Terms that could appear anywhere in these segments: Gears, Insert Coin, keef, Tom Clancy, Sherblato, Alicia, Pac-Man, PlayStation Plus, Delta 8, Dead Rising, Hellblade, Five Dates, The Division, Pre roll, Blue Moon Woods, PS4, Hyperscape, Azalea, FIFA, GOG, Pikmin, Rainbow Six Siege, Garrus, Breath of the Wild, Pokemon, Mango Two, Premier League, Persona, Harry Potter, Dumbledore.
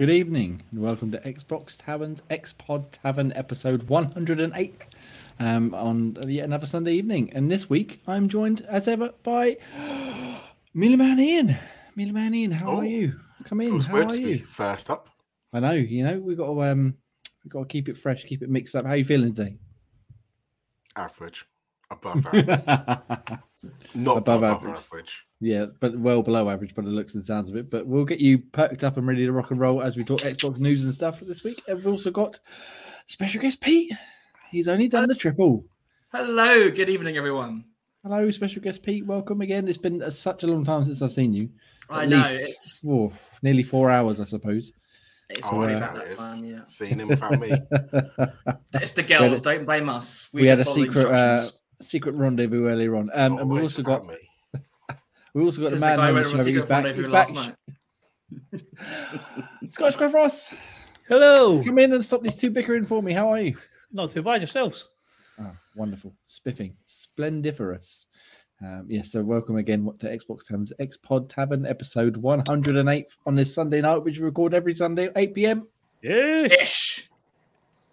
Good evening and welcome to Xbox Tavern's X-Pod Tavern episode 108 on yet another Sunday evening. And this week I'm joined as ever by Mealyman Ian. Mealyman Ian, how are you? Come in. How are you? First up. I know. You know we've got to keep it fresh, keep it mixed up. How are you feeling today? Average, above average. Not above average. Yeah, but well below average by the looks and sounds of it. But we'll get you perked up and ready to rock and roll as we talk Xbox news and stuff this week. We've also got special guest Pete. He's only done the triple. Hello, good evening, everyone. Hello, special guest Pete. Welcome again. It's been such a long time since I've seen you. I know. It's nearly 4 hours, I suppose. It's seeing him without me. It's the girls. Don't blame us. We had a secret rendezvous earlier on. And we also got me. We also got the man on the show. He's back. Scottish Graf Ross. Hello. Come in and stop these two bickering for me. How are you? Not too bad yourselves. Oh, wonderful. Spiffing. Splendiferous. So welcome again to Xbox Tavern's X-Pod Tavern episode 108 on this Sunday night, which we record every Sunday at 8 p.m. Ish.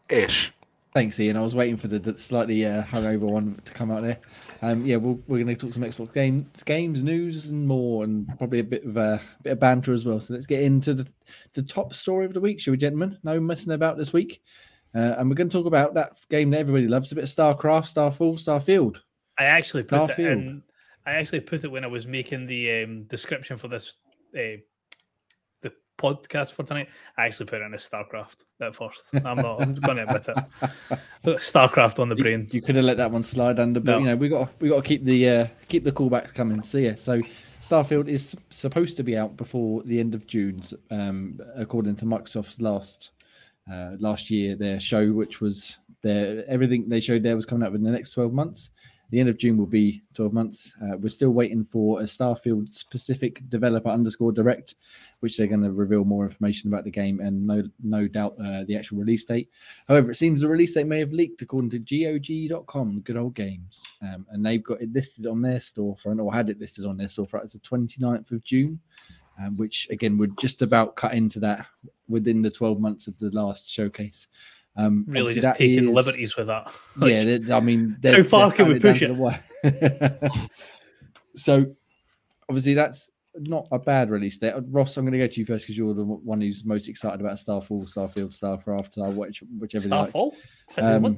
Thanks, Ian. I was waiting for the slightly hungover one to come out there. We're going to talk some Xbox games, news, and more, and probably a bit of banter as well. So let's get into the top story of the week, shall we, gentlemen? No messing about this week. And we're going to talk about that game that everybody loves, a bit of StarCraft, Starfall, Starfield. I actually put it when I was making the description for this the podcast for tonight. I actually put it in as StarCraft at first. I'm going to admit it. StarCraft on the brain. You could have let that one slide under, but no. You know we got to keep the callbacks coming. So yeah, so Starfield is supposed to be out before the end of June, according to Microsoft's last year their show, which was everything they showed there was coming out within the next 12 months. The end of June will be 12 months. We're still waiting for a Starfield-specific developer _direct, which they're going to reveal more information about the game and no doubt the actual release date. However, it seems the release date may have leaked according to GOG.com, Good Old Games. And they've got it listed on their storefront, or had it listed on their storefront, as the 29th of June, which, again, would just about cut into that within the 12 months of the last showcase. Really just taking liberties with that. How far can we push it? So, obviously, that's not a bad release date. Ross, I'm going to go to you first because you're the one who's most excited about Starfall, Starfield, Starcraft, whichever. Starfall? Like.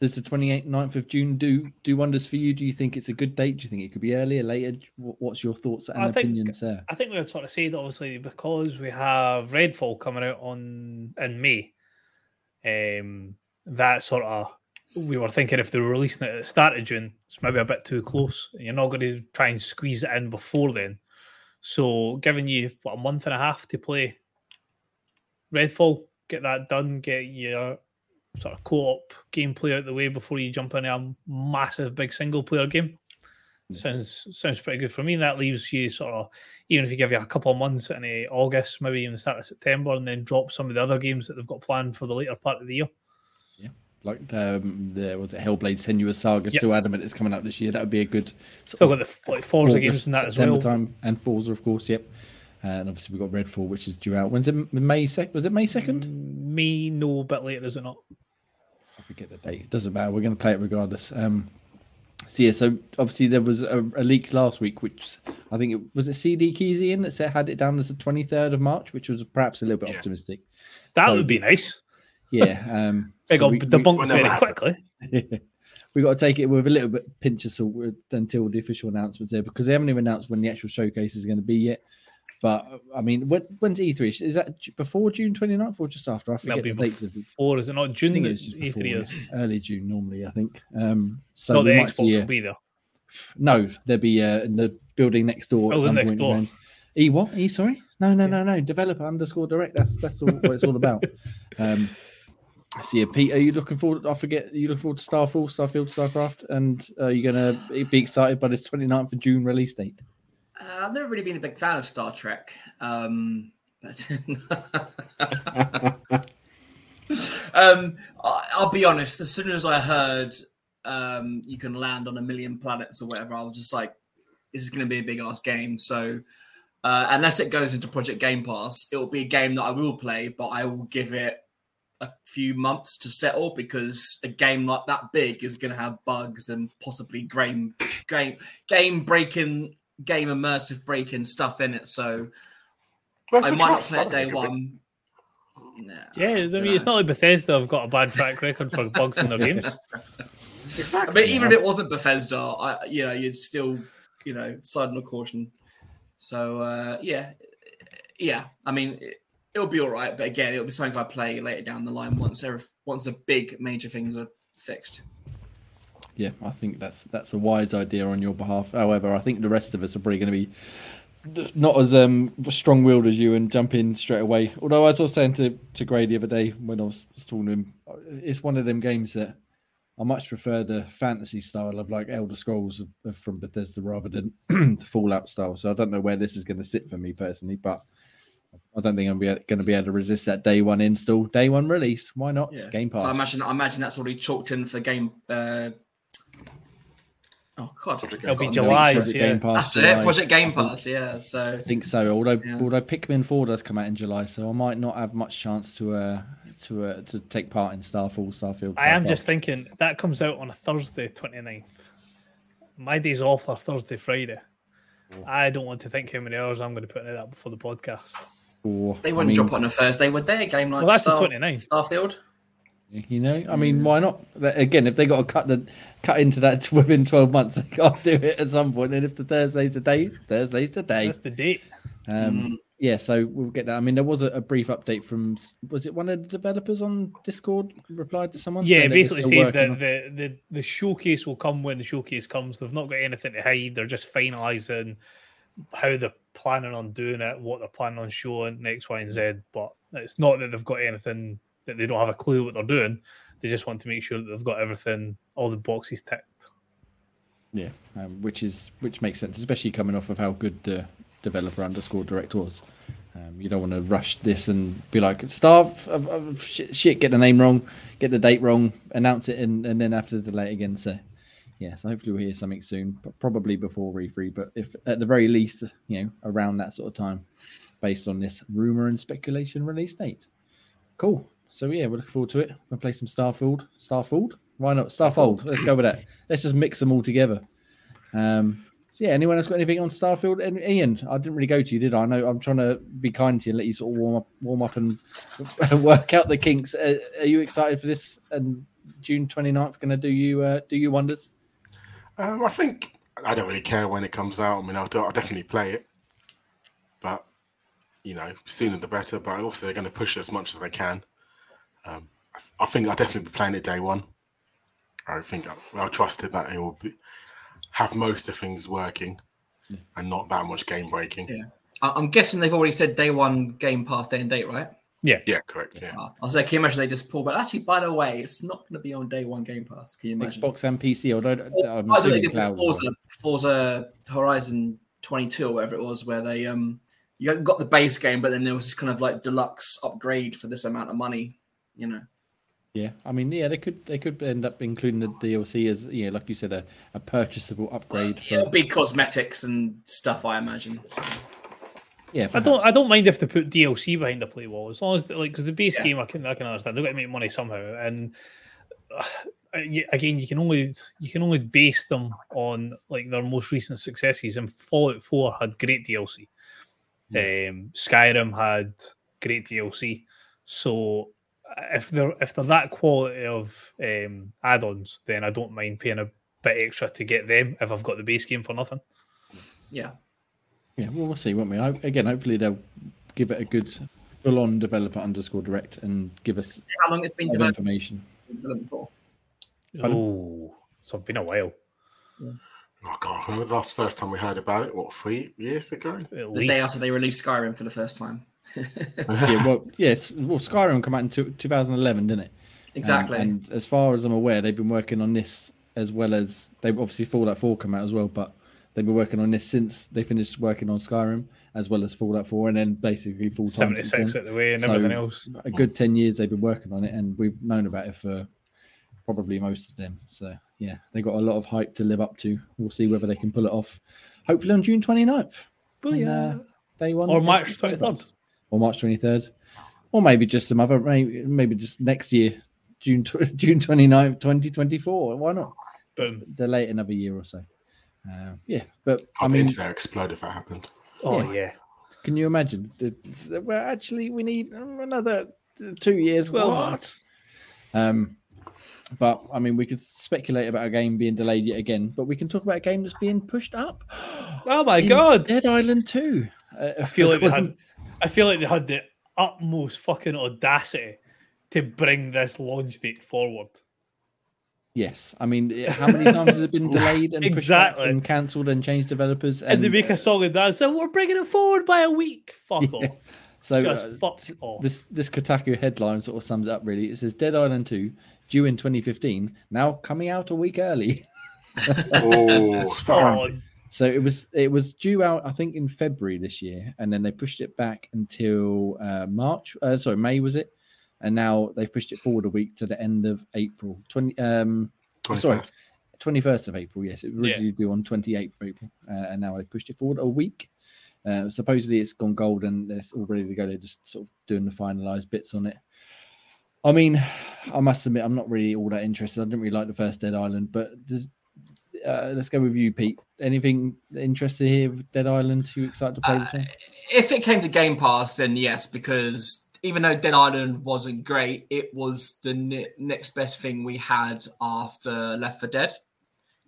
Does the 29th of June do wonders for you? Do you think it's a good date? Do you think it could be earlier, later? What's your thoughts and opinions there? I think we would sort of say that obviously because we have Redfall coming out in May. That sort of we were thinking if they were releasing it at the start of June, it's maybe a bit too close. You're not going to try and squeeze it in before then. So giving you a month and a half to play Redfall, get that done, get your sort of co-op gameplay out the way before you jump into a massive big single-player game. Yeah. Sounds pretty good for me. That leaves you sort of, even if you give you a couple of months in August, maybe even the start of September, and then drop some of the other games that they've got planned for the later part of the year. Yeah, like Hellblade Senua's Saga, yep. Still adamant it's coming out this year. That would be a good... Still got the Forza games and that September as well. Time and Forza, of course, yep. And obviously we've got Redfall, which is due out. When's it? May 2nd? Was it May 2nd? No, a bit later, is it not? I forget the date. It doesn't matter. We're going to play it regardless. So obviously there was a leak last week, which I think was CD Keys, Ian, that said had it down as the 23rd of March, which was perhaps a little bit optimistic. That would be nice. Yeah. They got debunked very quickly. We've got to take it with a little bit pinch of salt until the official announcement's there, because they haven't even announced when the actual showcase is going to be yet. But, I mean, when's E3? Is that before June 29th or just after? I forget the dates. Or is it not June? E3 is early June normally, I think. So not the Xbox will be there. No, they'll be in the building next door. Building next door. Then. E what? E, sorry? No. Developer _direct. That's all what it's all about. Pete, are you looking forward? Are you looking forward to Starfield, Starcraft? And are you going to be excited by this 29th of June release date? I've never really been a big fan of Star Trek. I'll be honest. As soon as I heard you can land on 1 million planets or whatever, I was just like, this is going to be a big-ass game. So Unless it goes into Project Game Pass, it will be a game that I will play, but I will give it a few months to settle, because a game like that big is going to have bugs and possibly game immersive breaking stuff in it. So I might not play it day one. Nah, yeah, I mean, it's not like Bethesda have got a bad track record for bugs in their games. Exactly. I mean, even if it wasn't Bethesda, you'd still, side on a caution. So, yeah. I mean, it'll be all right, but again, it'll be something I play later down the line once the big major things are fixed. Yeah, I think that's a wise idea on your behalf. However, I think the rest of us are probably going to be not as strong-willed as you and jump in straight away. Although, as I was saying to Gray the other day when I was talking to him, it's one of them games that I much prefer the fantasy style of like Elder Scrolls from Bethesda rather than the Fallout style. So I don't know where this is going to sit for me personally, but I don't think I'm going to be able to resist that day one install, day one release. Why not? Yeah. Game Pass. So I imagine that's already chalked in for game. Oh God! It'll be July. Yeah. That's it. Project Game Pass. Yeah. So I think so. Although Pikmin 4 does come out in July, so I might not have much chance to take part in Starfield. I am just thinking that comes out on a Thursday, 29th. My days off are Thursday, Friday. Oh. I don't want to think how many hours I'm going to put into that before the podcast. Oh, they wouldn't drop on a Thursday, would they? A game like that's the 29th. Starfield. I mean, why not? Again, if they got to cut into that within 12 months, they got to do it at some point. And if the Thursday's the day. That's the date. Yeah, so we'll get that. I mean, there was a brief update from, was it one of the developers on Discord replied to someone? Yeah, basically said that the showcase will come when the showcase comes. They've not got anything to hide. They're just finalising how they're planning on doing it, what they're planning on showing, X, Y, and Z. But it's not that they've got anything that they don't have a clue what they're doing. They just want to make sure that they've got everything, all the boxes ticked. Yeah, which makes sense, especially coming off of how good the developer _direct was. You don't want to rush this and be like, get the name wrong, get the date wrong, announce it, and then have to delay it again. So, yeah, so hopefully we'll hear something soon, but probably before E3, but if at the very least, around that sort of time, based on this rumour and speculation release date. Cool. So, yeah, we're looking forward to it. We'll play some Starfield. Starfield? Why not? Starfold. Let's go with that. Let's just mix them all together. Anyone else got anything on Starfield? And Ian, I didn't really go to you, did I? I know I'm trying to be kind to you and let you sort of warm up and work out the kinks. Are you excited for this? And June 29th, going to do you wonders? I think I don't really care when it comes out. I mean, I'll definitely play it. But, sooner the better. But also, they're going to push it as much as they can. I think I'll definitely be playing it day one. I think I'll trust it that it will have most of things working and not that much game breaking. Yeah, I'm guessing they've already said day one Game Pass day and date, right? Yeah. Yeah, correct. Yeah. I was like, can you imagine they just pull? But actually, by the way, it's not going to be on day one Game Pass. Can you imagine? Xbox and PC, although I'm assuming cloud. Forza Horizon 22 or whatever it was, where they you got the base game, but then there was this kind of like deluxe upgrade for this amount of money. Yeah, I mean, yeah, they could end up including the DLC as, like you said, a purchasable upgrade. It'll be cosmetics and stuff, I imagine. So. Yeah, perhaps. I don't mind if they put DLC behind the play wall, as long as because the base game I can understand they've got to make money somehow, and again you can only base them on like their most recent successes. And Fallout 4 had great DLC, Skyrim had great DLC, so. If they're that quality of add-ons, then I don't mind paying a bit extra to get them if I've got the base game for nothing. Yeah. Yeah, well, we'll see, won't we? Hopefully they'll give it a good full-on developer _direct and give us how long it's been developed information. Oh, so it's been a while. Yeah. Oh, God, remember the first time we heard about it, what, 3 years ago? The day after they released Skyrim for the first time. Skyrim came out in 2011, didn't it? Exactly. And as far as I'm aware, they've been working on this as well as they've obviously Fallout 4 come out as well, but they've been working on this since they finished working on Skyrim as well as Fallout 4, and then basically full time 76 at the way and everything else. A good 10 years they've been working on it, and we've known about it for probably most of them. So yeah, they got a lot of hype to live up to. We'll see whether they can pull it off. Hopefully on June 29th. But day one, or March 23rd, or March 23rd, or maybe just some other, maybe just next year, June 29th, 2024. Why not? Boom. Just delay it another year or so. Yeah, but I mean, the internet explode if that happened. Oh yeah. Can you imagine? Well, actually, we need another 2 years. Well, what? But I mean, we could speculate about a game being delayed yet again, but we can talk about a game that's being pushed up. Oh my god, Dead Island 2. I feel like they had the utmost fucking audacity to bring this launch date forward. Yes, I mean, how many times has it been delayed and pushed and cancelled and changed developers? And they make a song of that, so we're bringing it forward by a week. Fuck off. So just fucked off. This Kotaku headline sort of sums it up really. It says Dead Island 2 due in 2015, now coming out a week early. Oh, sorry. So it was due out, I think, in February this year, and then they pushed it back until May was it? And now they've pushed it forward a week to the end of April. 21st of April, yes. It was originally due on 28th of April. And now they've pushed it forward a week. Supposedly it's gone gold and it's all ready to go. They're just sort of doing the finalised bits on it. I mean, I must admit, I'm not really all that interested. I didn't really like the first Dead Island, but let's go with you, Pete. Anything interested here with Dead Island? Too excited to play this one? If it came to Game Pass, then yes, because... even though Dead Island wasn't great, it was the next best thing we had after Left 4 Dead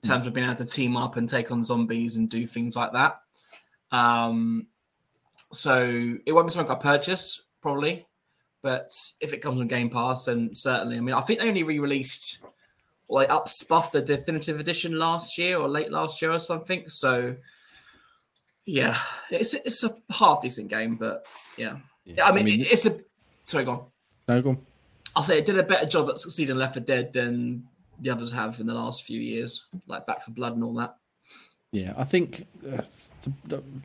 in terms of being able to team up and take on zombies and do things like that. So it won't be something I purchase, probably. But if it comes on Game Pass, then certainly. I mean, I think they only re-released, like, upspuffed the Definitive Edition last year or late last year or something. So, yeah, it's a half-decent game, but, yeah. Yeah, I mean, it's a... Sorry, go on. No, go on. I'll say it did a better job at succeeding Left 4 Dead than the others have in the last few years, like Back 4 Blood and all that. Yeah, I think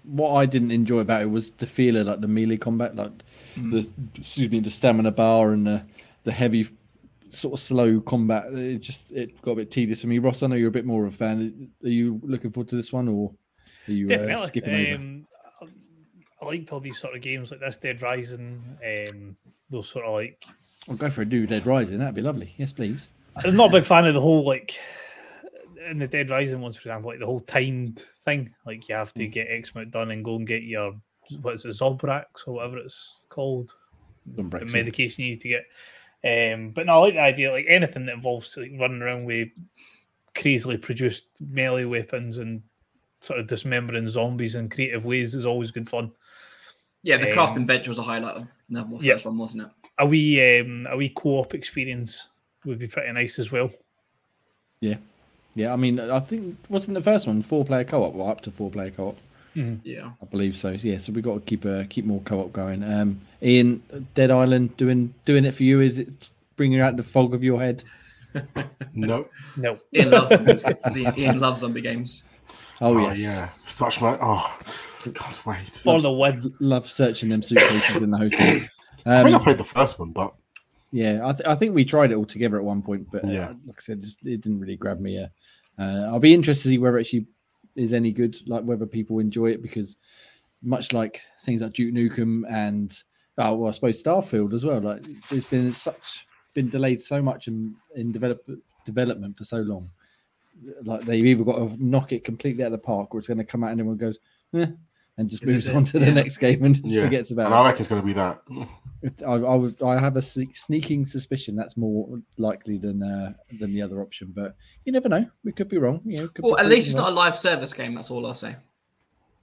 what I didn't enjoy about it was the feel of, like, the melee combat, like the stamina bar and the heavy sort of slow combat. It got a bit tedious for me. Ross, I know you're a bit more of a fan. Are you looking forward to this one, or are you skipping over? I liked all these sort of games like this, Dead Rising, those sort of like... I'll go for a new Dead Rising, that'd be lovely. Yes, please. I'm not a big fan of the whole, like, in the Dead Rising ones, for example, like the whole timed thing. Like, you have to get X amount done and go and get your, what is it, Zobrax or whatever it's called? Zombrax, the medication you need to get. But no, I like the idea, like, anything that involves like running around with crazily produced melee weapons and sort of dismembering zombies in creative ways is always good fun. Yeah, the crafting bench was a highlight of the first one, wasn't it? A wee co-op experience would be pretty nice as well. Yeah. Yeah, I mean, I think, wasn't the first one 4-player co-op? Well, up to 4-player co-op. Mm-hmm. Yeah. I believe so. Yeah, so we've got to keep more co-op going. Ian, Dead Island, doing it for you, is it bringing out the fog of your head? No. Ian loves zombie games. Oh yes. Yeah. Such my... Oh... Can't wait. For the web, love searching them suitcases in the hotel. I think I played the first one, but yeah, I think we tried it all together at one point. But like I said, it didn't really grab me. I'll be interested to see whether it actually is any good, like whether people enjoy it, because much like things like Duke Nukem and I suppose Starfield as well. Like it's been delayed so much in development for so long. Like they've either got to knock it completely out of the park, or it's going to come out and everyone goes, eh. And just moves on to the next game and just forgets about it. I reckon it's going to be that. I have a sneaking suspicion that's more likely than the other option, but you never know. We could be wrong. You know, at least it's not a live service game. That's all I'll say.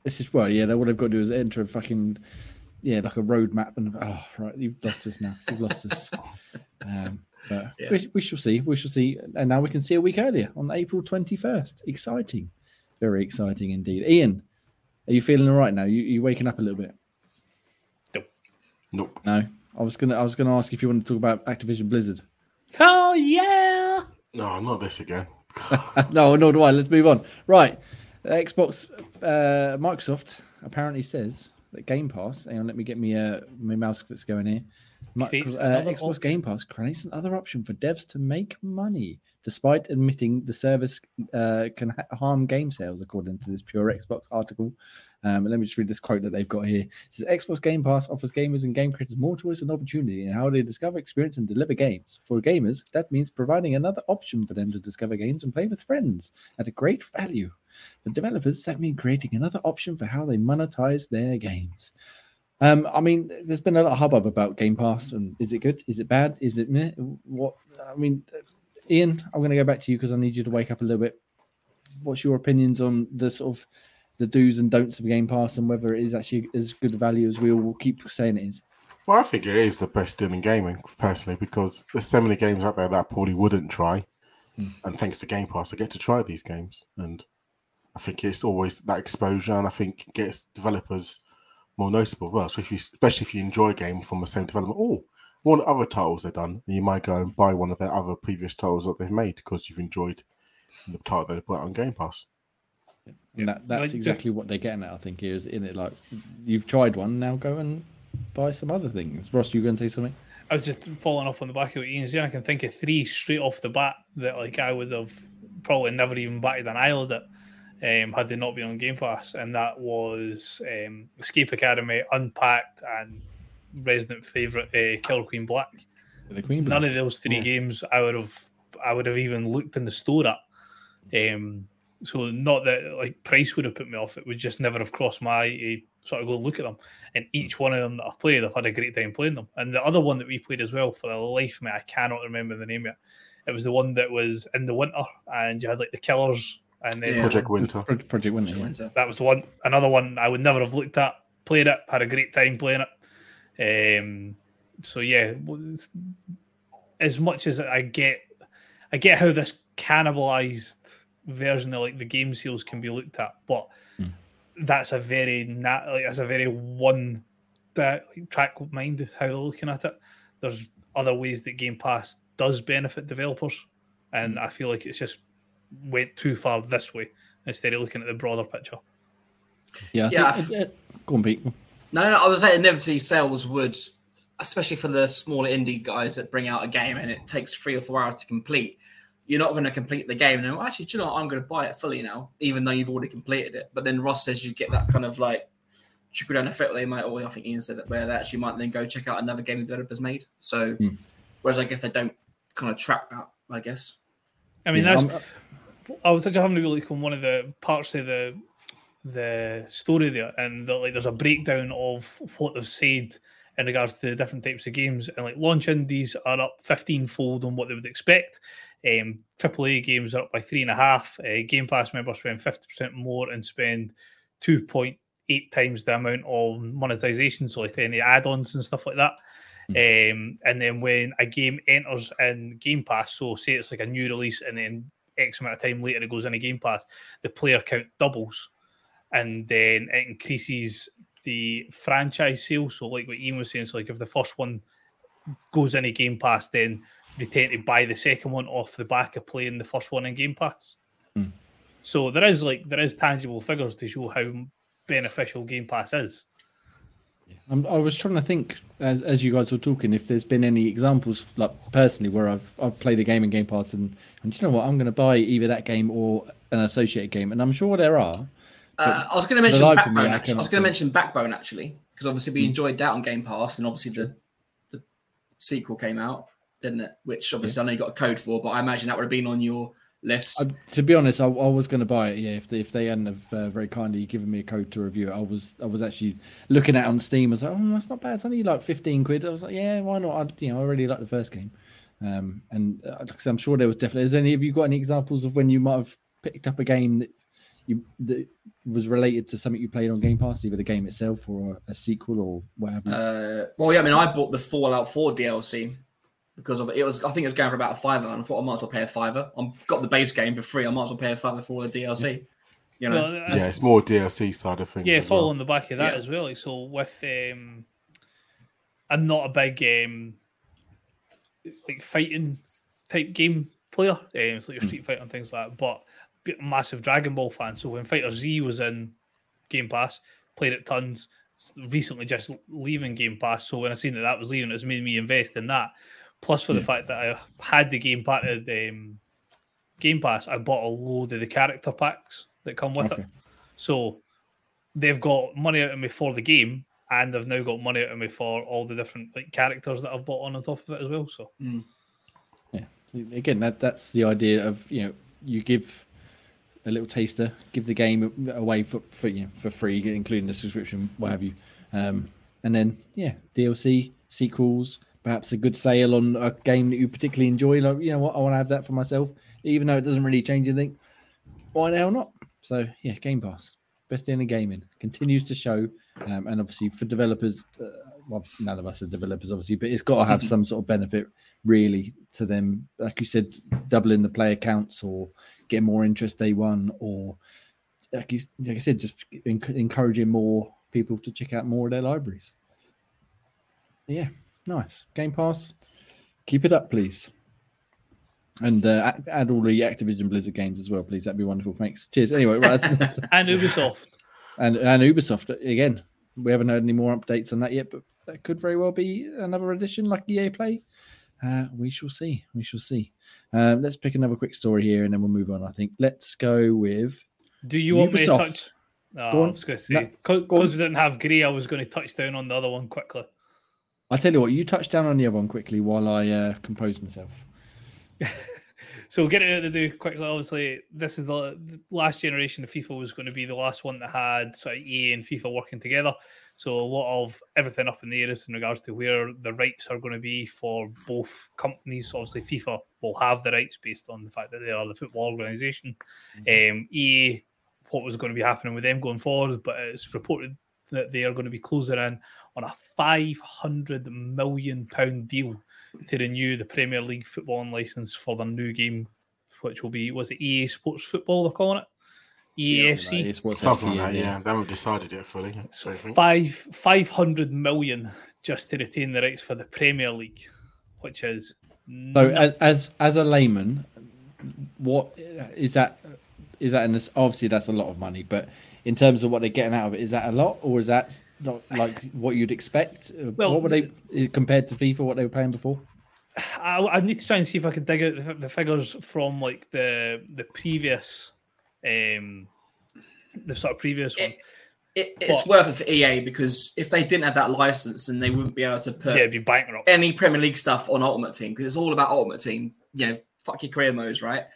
This is what I've got to do is enter a fucking like a roadmap and you've lost us now. You've lost us. But we shall see. We shall see. And now we can see a week earlier on April 21st. Exciting, very exciting indeed. Ian. Are you feeling all right now? You waking up a little bit? Nope. No. I was gonna ask if you want to talk about Activision Blizzard. Oh yeah. No, not this again. No, nor do I. Let's move on. Right. Microsoft apparently says that Game Pass. Hang on, let me get my mouse clicks going here. Xbox Game Pass creates another option for devs to make money, despite admitting the service can harm game sales, according to this Pure Xbox article Let me just read this quote that they've got here. It says, Xbox Game Pass offers gamers and game creators more choice and opportunity in how they discover, experience, and deliver games. For gamers, that means providing another option for them to discover games and play with friends at a great value. For developers, that means creating another option for how they monetize their games. I mean, there's been a lot of hubbub about Game Pass, and is it good? Is it bad? Is it meh? What? I mean, Ian, I'm going to go back to you because I need you to wake up a little bit. What's your opinions on the sort of the do's and don'ts of Game Pass and whether it is actually as good value as we all keep saying it is? Well, I think it is the best deal in gaming, personally, because there's so many games out there that I probably wouldn't try. And thanks to Game Pass, I get to try these games. And I think it's always that exposure, and I think it gets developers more noticeable, well, especially if you enjoy a game from the same developer. Oh, one other titles they've done, and you might go and buy one of their other previous titles that they've made because you've enjoyed the title they put on Game Pass. And that's exactly what they're getting at, I think, here, is in it, like, you've tried one, now go and buy some other things. Ross, you going to say something? I was just following up on the back of what Ian's saying. I can think of three straight off the bat that, like, I would have probably never even batted an eyelid at. Had they not been on Game Pass, and that was Escape Academy, Unpacked, and resident favourite Killer Queen Black. None of those three games I would have even looked in the store at. So not that like price would have put me off; it would just never have crossed my eye, sort of go look at them. And each one of them that I've played, I've had a great time playing them. And the other one that we played as well, for the life of me, I cannot remember the name yet. It was the one that was in the winter, and you had like the killers. And then Project Winter. That was one. Another one I would never have looked at. Played it, had a great time playing it. So yeah, as much as I get how this cannibalized version of like the game sales can be looked at, but that's a very one track mind how they're looking at it. There's other ways that Game Pass does benefit developers, and I feel like it's just went too far this way instead of looking at the broader picture. Go on, Pete. No, I was saying inevitably sales would, especially for the smaller indie guys that bring out a game and it takes 3 or 4 hours to complete. You're not going to complete the game, and actually, do you know what? I'm going to buy it fully now, even though you've already completed it. But then Ross says you get that kind of like trickle down effect where they might, or I think Ian said that, where they actually might then go check out another game the developers made. So, whereas I guess they don't kind of track that. I guess. I mean, that's. I was actually having to look on one of the parts of the story there, and like there's a breakdown of what they've said in regards to the different types of games, and like launch indies are up 15-fold on what they would expect. AAA games are up by 3.5. Game Pass members spend 50% more and spend 2.8 times the amount of monetization, so like any add-ons and stuff like that. And then when a game enters in Game Pass, so say it's like a new release, and then X amount of time later it goes in a Game Pass, the player count doubles, and then it increases the franchise sales. So like what Ian was saying, so like if the first one goes in a Game Pass, then they tend to buy the second one off the back of playing the first one in Game Pass. So there is tangible figures to show how beneficial Game Pass is. I was trying to think as you guys were talking if there's been any examples, like personally, where I've played a game in Game Pass and you know what, I'm going to buy either that game or an associated game, and I'm sure there are. I was going to mention Backbone. Because obviously we enjoyed that on Game Pass, and obviously the sequel came out, didn't it? Which obviously I know you got a code for, but I imagine that would have been on your list. To be honest, I was going to buy it. Yeah, if they hadn't have very kindly given me a code to review it, I was actually looking at it on Steam. I was like, oh, that's not bad. It's only like 15 quid. I was like, yeah, why not? I really like the first game, and I'm sure there was definitely. Is any of you got any examples of when you might have picked up a game that was related to something you played on Game Pass, either the game itself or a sequel or whatever? I bought the Fallout 4 DLC. Because of it was, I think it was going for about a £5, and I thought I might as well pay a £5. I've got the base game for free. I might as well pay a £5 for all the DLC. You know, it's more DLC side of things. Yeah, following the back of that as well. So with, I'm not a big like fighting type game player. It's like your Street Fighter and things like that. But massive Dragon Ball fan. So when Fighter Z was in Game Pass, played it tons. Recently, just leaving Game Pass. So when I seen that was leaving, it's made me invest in that. Plus, for the fact that I had the game pack, Game Pass, I bought a load of the character packs that come with it. So they've got money out of me for the game, and they've now got money out of me for all the different like characters that I've bought on top of it as well. So yeah, again, that's the idea of, you know, you give a little taster, give the game away for you know, for free, including the subscription, what have you, and then yeah, DLC, sequels, perhaps a good sale on a game that you particularly enjoy. Like, you know what, I want to have that for myself, even though it doesn't really change anything. Why the hell not? So yeah, Game Pass, best thing in gaming, continues to show. And obviously for developers, well, none of us are developers, obviously, but it's got to have some sort of benefit really to them. Like you said, doubling the player counts or getting more interest day one, or like I said, just encouraging more people to check out more of their libraries. Yeah, nice. Game Pass, keep it up, please. And add all the Activision Blizzard games as well, please. That'd be wonderful. Thanks. Cheers. Anyway, right, and Ubisoft. And Ubisoft, again, we haven't heard any more updates on that yet, but that could very well be another edition like EA Play. We shall see. We shall see. Let's pick another quick story here, and then we'll move on, I think. Let's go with Do you want Ubisoft. Me to touch? No, go on. I was going to say, because we didn't have Grey, I was going to touch down on the other one quickly. I'll tell you what, you touch down on the other one quickly while I compose myself. So we'll get it out of the way quickly. Obviously, this is the last generation of FIFA was going to be the last one that had sort of EA and FIFA working together. So a lot of everything up in the air is in regards to where the rights are going to be for both companies. Obviously, FIFA will have the rights based on the fact that they are the football organisation. EA, what was going to be happening with them going forward, but it's reported that they are going to be closing in on a £500 million deal to renew the Premier League footballing licence for their new game, which will be, was it EA Sports Football they're calling it? EA FC? Yeah, something like that, yeah. They haven't decided yet fully. So £500 million just to retain the rights for the Premier League, which is... So as a layman, what is that... Is that in this? Obviously, that's a lot of money, but in terms of what they're getting out of it, is that a lot, or is that not like what you'd expect? Well, what were they compared to FIFA? What they were paying before? I need to try and see if I can dig out the figures from like the previous, the sort of previous one. It's worth it for EA, because if they didn't have that license, then they wouldn't be able to put it'd be bankrupt. Any Premier League stuff on Ultimate Team, because it's all about Ultimate Team. Yeah, fuck your career modes, right?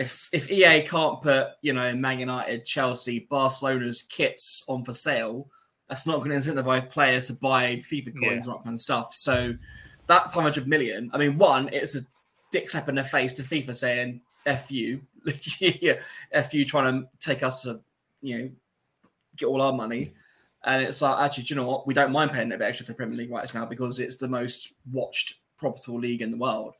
If EA can't put, you know, Man United, Chelsea, Barcelona's kits on for sale, that's not going to incentivize players to buy FIFA coins and that kind of stuff. So that 500 million, I mean, one, it's a dick slap in the face to FIFA saying, F you, F you trying to take us to, you know, get all our money. And it's like, actually, do you know what? We don't mind paying a bit extra for Premier League rights now, because it's the most watched profitable league in the world.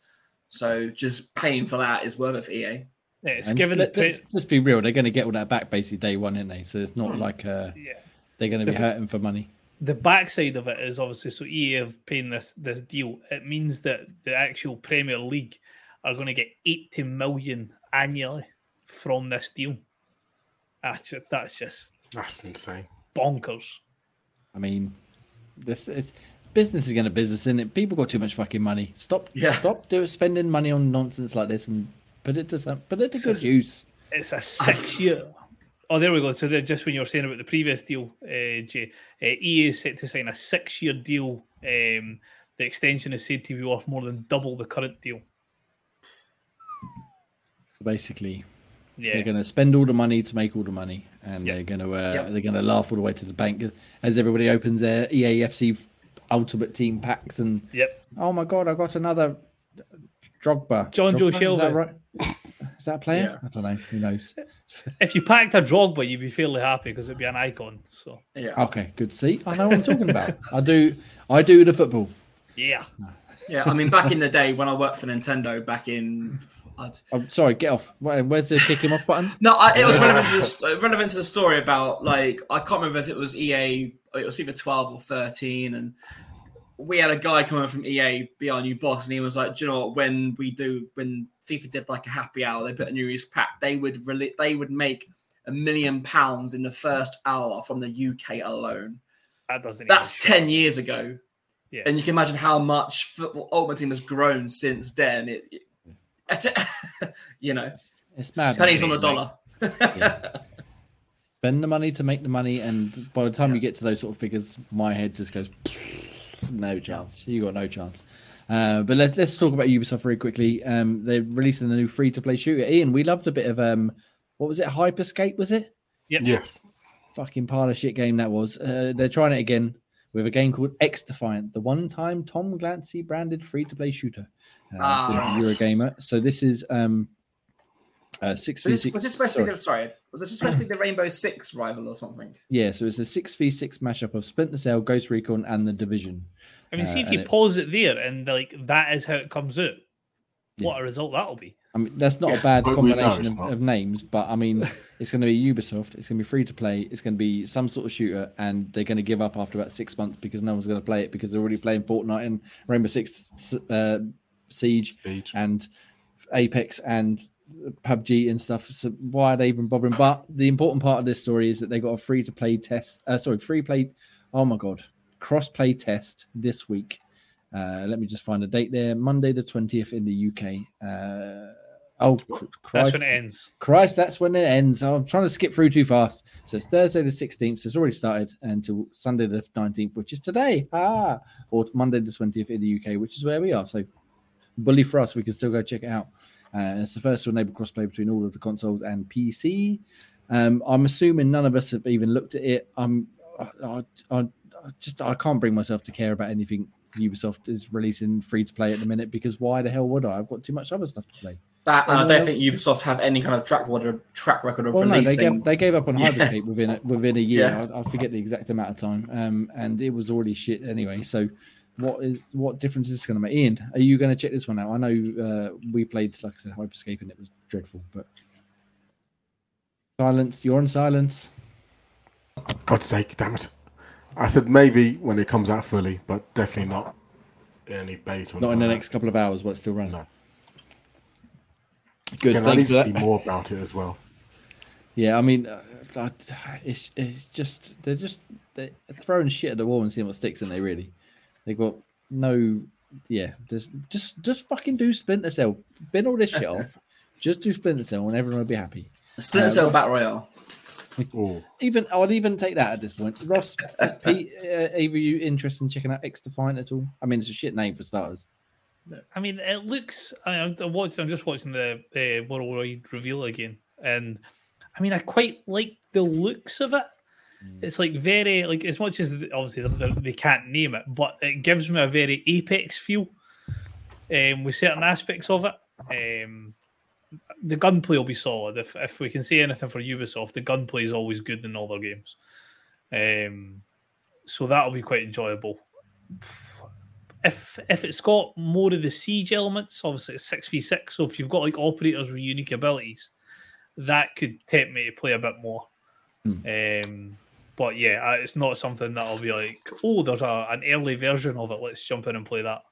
So just paying for that is worth it for EA. Yeah, it's given let's be real, they're going to get all that back basically day one, aren't they? So it's not like they're going to be hurting for money. The backside of it is obviously, so EA have paying this deal. It means that the actual Premier League are going to get 80 million annually from this deal. That's insane, bonkers. I mean, business is going to business, isn't it? People got too much fucking money. Stop spending money on nonsense like this and. But it doesn't. But it's a good use. It's a 6-year. Oh, there we go. So just when you were saying about the previous deal, Jay, EA is set to sign a 6-year deal. The extension is said to be worth more than double the current deal. Basically, they're going to spend all the money to make all the money, and they're going to laugh all the way to the bank as everybody opens their EA FC Ultimate Team packs and oh my god, I got another. Drogba. Jonjo Shelvey. Is that right? Is that a player? Yeah. I don't know. Who knows? If you packed a Drogba, you'd be fairly happy, because it'd be an icon. So yeah. Okay, good. See, I know what I'm talking about. I do the football. Yeah. Yeah, I mean, back in the day when I worked for Nintendo, I'm sorry, get off. Where's the kick him off button? No, it was relevant to the story about, like, I can't remember if it was EA, it was either 12 or 13, and we had a guy coming from EA, be our new boss, and he was like, do you know what, when FIFA did like a happy hour, they put a new release pack, they would make £1 million in the first hour from the UK alone. That's 10 years ago. Yeah. And you can imagine how much football Ultimate Team has grown since then. It's mad. Pennies on the dollar. Yeah. spend the money to make the money, and by the time you get to those sort of figures, my head just goes, no chance. You got no chance. But let's talk about Ubisoft very quickly. They're releasing a new free-to-play shooter. Ian, we loved a bit of what was it? Hyperscape, was it? Yep. Yes. Fucking pile of shit game that was. They're trying it again with a game called X Defiant, the one-time Tom Clancy branded free-to-play shooter. Eurogamer. So this is 6v6. Was this supposed to be the Rainbow Six rival or something? Yeah, so it's a 6v6 mashup of Splinter Cell, Ghost Recon, and The Division. I mean, see if you pause it there and like that is how it comes out. Yeah. What a result that'll be. I mean, that's not a bad combination of names, but I mean, it's going to be Ubisoft. It's going to be free to play. It's going to be some sort of shooter, and they're going to give up after about 6 months because no one's going to play it because they're already playing Fortnite and Rainbow Six Siege and Apex and PUBG and stuff. So why are they even bothering? But the important part of this story is that they got a free to play test. Cross-play test this week. Let me just find a date there. Monday the 20th in the UK. Christ. That's when it ends. That's when it ends. I'm trying to skip through too fast. So it's Thursday the 16th. So it's already started until Sunday the 19th, which is today. Or Monday the 20th in the UK, which is where we are. So bully for us. We can still go check it out. It's the first to enable cross-play between all of the consoles and PC. I'm assuming none of us have even looked at it. I can't bring myself to care about anything Ubisoft is releasing free to play at the minute because why the hell would I? I've got too much other stuff to play. I don't think Ubisoft have any kind of track record of releasing. No, they gave up on Hyperscape within a year. Yeah. I forget the exact amount of time, and it was already shit anyway. So, what difference is this going to make? Ian, are you going to check this one out? I know we played, like I said, Hyperscape, and it was dreadful. But silence, you're on silence. God's sake, damn it. I said maybe when it comes out fully, but definitely not any bait. Not in the next couple of hours, but it's still running. No. Good. Again, I need to see more about it as well. Yeah, I mean, it's just they're throwing shit at the wall and seeing what sticks, and they really they've got no. Yeah, just fucking do Splinter Cell. Bin all this shit off. Just do Splinter Cell, and everyone will be happy. Splinter Cell Battle Royale. I'd even take that at this point. Ross, Pete, are you interested in checking out X Defiant at all? I mean, it's a shit name for starters. I mean, it looks. I'm just watching the Worldwide reveal again, and I mean, I quite like the looks of it. It's like very like as much as obviously they can't name it, but it gives me a very Apex feel with certain aspects of it. The gunplay will be solid. If we can say anything for Ubisoft, the gunplay is always good in all their games. So that'll be quite enjoyable. If it's got more of the siege elements, obviously it's 6v6, so if you've got like operators with unique abilities, that could tempt me to play a bit more. But yeah, it's not something that'll be like, oh, there's an early version of it, let's jump in and play that.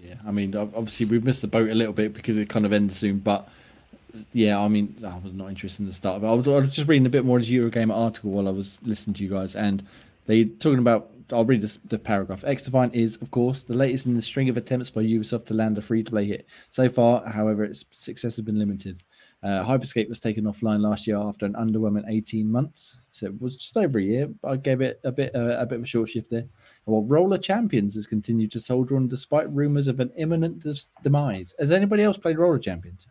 Yeah, I mean, obviously we've missed the boat a little bit because it kind of ends soon, but yeah, I mean, I was not interested in the start of it. I was just reading a bit more of the Eurogamer article while I was listening to you guys, and they talking about, I'll read the paragraph. X Defiant is, of course, the latest in the string of attempts by Ubisoft to land a free-to-play hit. So far, however, its success has been limited. Hyperscape was taken offline last year after an underwhelming 18 months. So it was just over a year. I gave it a bit of a short shift there. Well, Roller Champions has continued to soldier on despite rumours of an imminent demise. Has anybody else played Roller Champions?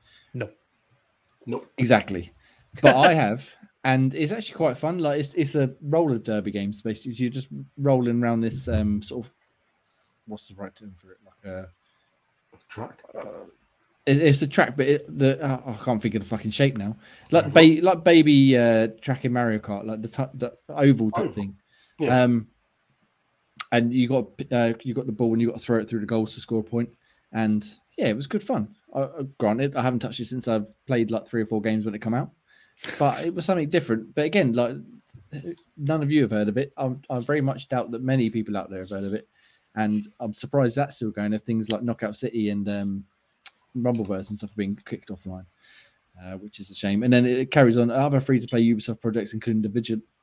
No. Exactly. But I have. And it's actually quite fun. Like it's a roller derby game. So basically, you're just rolling around this sort of... What's the right term for it? Like a track? It's a track, but I can't think of the fucking shape now. Like baby track in Mario Kart, like the oval type thing. Yeah. And you got the ball and you got to throw it through the goals to score a point. And yeah, it was good fun. Granted, I haven't touched it since I've played like 3 or 4 games when it come out, but it was something different. But again, like none of you have heard of it. I very much doubt that many people out there have heard of it, and I'm surprised that's still going. If things like Knockout City and Rumbleverse and stuff have been kicked offline, which is a shame. And then it carries on. Other free-to-play Ubisoft projects, including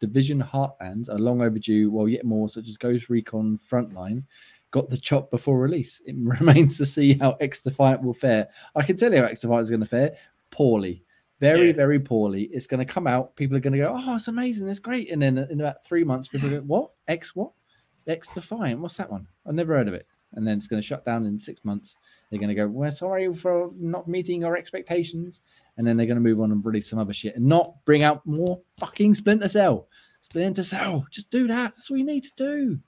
Division Heartlands, are long overdue, while yet more, such as Ghost Recon Frontline, got the chop before release. It remains to see how X Defiant will fare. I can tell you how X Defiant is going to fare. Poorly. very poorly. It's going to come out. People are going to go, oh, it's amazing. It's great. And then in about 3 months, people go, what? X Defiant. What's that one? I've never heard of it. And then it's going to shut down in 6 months. They're going to go, we're sorry for not meeting our expectations. And then they're going to move on and release some other shit and not bring out more fucking Splinter Cell. Splinter Cell. Just do that. That's what you need to do.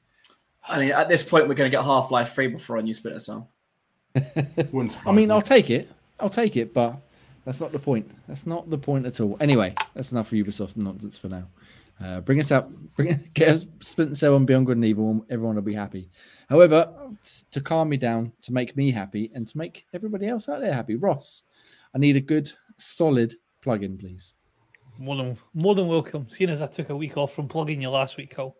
I mean, at this point, we're going to get Half-Life 3 before a new Splinter Cell. I mean, I'll take it, but that's not the point. That's not the point at all. Anyway, that's enough for Ubisoft nonsense for now. Bring us out. Get us Splinter Cell and Beyond Good and Evil, and everyone will be happy. However, to calm me down, to make me happy, and to make everybody else out there happy, Ross, I need a good, solid plug-in, please. More than welcome. Seeing as I took a week off from plugging you last week, Cole.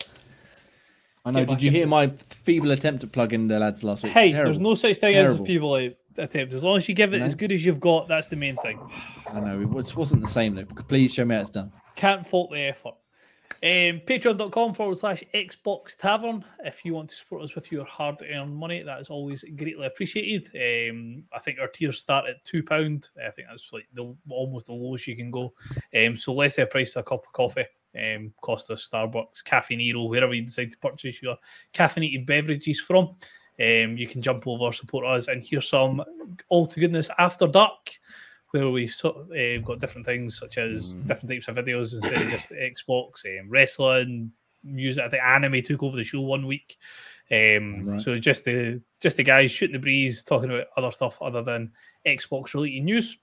I know. Did you hear my feeble attempt at plugging the lads last week? Hey, there's no such thing as a feeble attempt. As long as you give it as good as you've got, that's the main thing. I know. It wasn't the same, though. Please show me how it's done. Can't fault the effort. Patreon.com/Xbox Tavern. If you want to support us with your hard-earned money, that is always greatly appreciated. I think our tiers start at £2. I think that's like almost the lowest you can go. So let's say a price of a cup of coffee. Cost us Starbucks, Caffeine Hero, wherever you decide to purchase your caffeinated beverages from. You can jump over, support us, and hear some All to Goodness After Dark, where we've got different things such as different types of videos instead of just Xbox, wrestling, music. I think anime took over the show 1 week. So just the guys shooting the breeze, talking about other stuff other than Xbox-related news.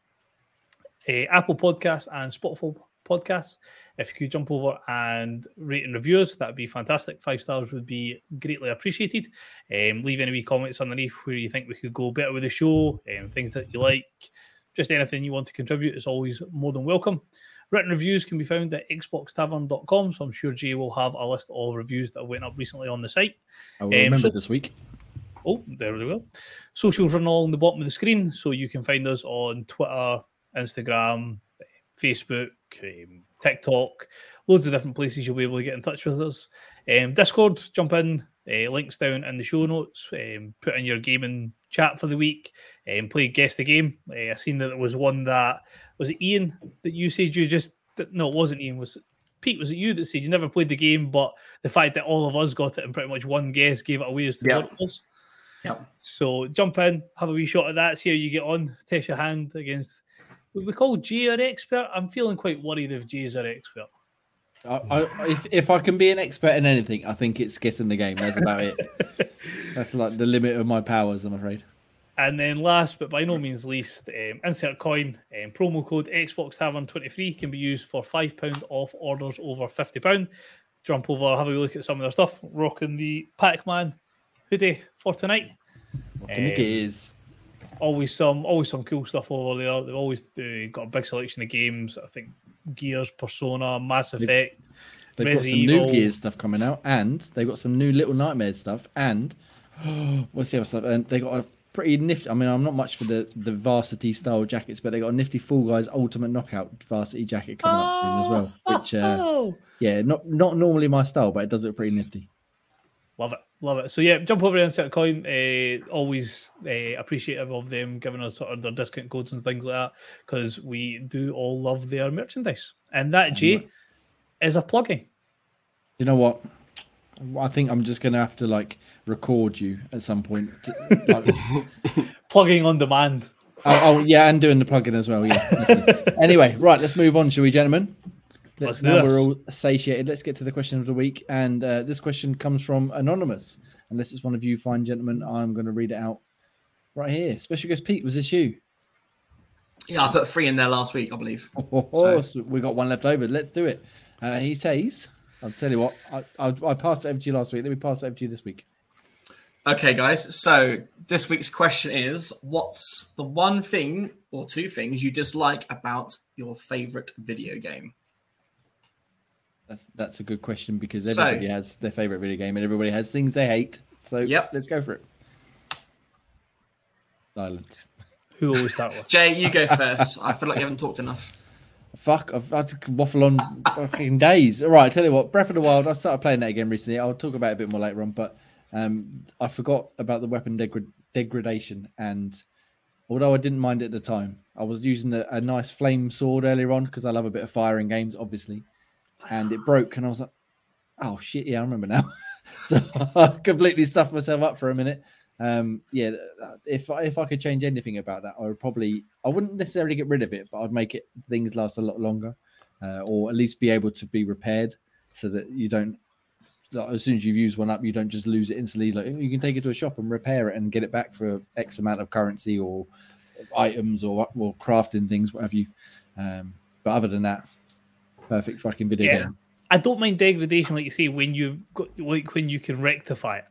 Apple Podcasts and Spotify Podcasts. If you could jump over and rate and review us, that would be fantastic. 5 stars would be greatly appreciated. Leave any wee comments underneath where you think we could go better with the show, things that you like, just anything you want to contribute is always more than welcome. Written reviews can be found at xboxtavern.com, so I'm sure Jay will have a list of reviews that went up recently on the site. I will remember this week. Oh, there we go. Socials run along the bottom of the screen, so you can find us on Twitter, Instagram, Facebook, TikTok, loads of different places you'll be able to get in touch with us. Discord, jump in, links down in the show notes. Put in your gaming chat for the week, play Guess the Game. I seen that there was one that, was it Ian that you said you just, no it wasn't Ian, was it Pete, was it you that said you never played the game, but the fact that all of us got it in pretty much one guess gave it away as to what it was. So jump in, have a wee shot at that, see how you get on, test your hand against... We call Jay our expert. I'm feeling quite worried if Jay's our expert. If I can be an expert in anything, I think it's guessing the game. That's about it. That's like the limit of my powers, I'm afraid. And then last but by no means least, insert coin, promo code Xbox Tavern 23 can be used for £5 off orders over £50. Jump over, have a look at some of their stuff. Rocking the Pac-Man hoodie for tonight. I think it is. Always some cool stuff over there. They've always got a big selection of games. I think Gears, Persona, Mass Effect, they've got some Evil. New Gears stuff coming out, and they've got some new Little Nightmares stuff, and what's the other stuff? And they got a pretty nifty. I mean, I'm not much for the varsity style jackets, but they got a nifty Fall Guys Ultimate Knockout varsity jacket coming up soon as well. Which, not normally my style, but it does look pretty nifty. Love it. So, jump over and insert a coin. Always appreciative of them giving us sort of their discount codes and things like that, because we do all love their merchandise. And that, Jay, is a plug-in. You know what? I think I'm just going to have to, record you at some point. Plugging on demand. Oh, and doing the plug-in as well, Anyway, right, let's move on, shall we, gentlemen? Now we're all satiated. Let's get to the question of the week. And this question comes from Anonymous. Unless it's one of you fine gentlemen, I'm going to read it out right here. Special guest Pete, was this you? Yeah, I put 3 in there last week, I believe. So we got one left over. Let's do it. He says, I'll tell you what, I passed it over to you last week. Let me pass it over to you this week. Okay, guys. So this week's question is, what's the one thing or two things you dislike about your favourite video game? That's a good question, because everybody has their favorite video game and everybody has things they hate. So let's go for it. Silence. Who always start with? Jay, you go first. I feel like you haven't talked enough. Fuck, I've had to waffle on fucking days. All right, I tell you what, Breath of the Wild, I started playing that again recently. I'll talk about it a bit more later on, but I forgot about the weapon degradation and although I didn't mind it at the time. I was using a nice flame sword earlier on because I love a bit of fire in games, obviously. And it broke, and I was like, oh, shit, yeah, I remember now. So I completely stuffed myself up for a minute. Yeah, if I could change anything about that, I would probably... I wouldn't necessarily get rid of it, but I'd make it things last a lot longer, or at least be able to be repaired so that you don't... Like, as soon as you've used one up, you don't just lose it instantly. Like, you can take it to a shop and repair it and get it back for X amount of currency or items or crafting things, what have you. But other than that, perfect fucking video game. I don't mind degradation, like you say, when you've got, like, when you can rectify it.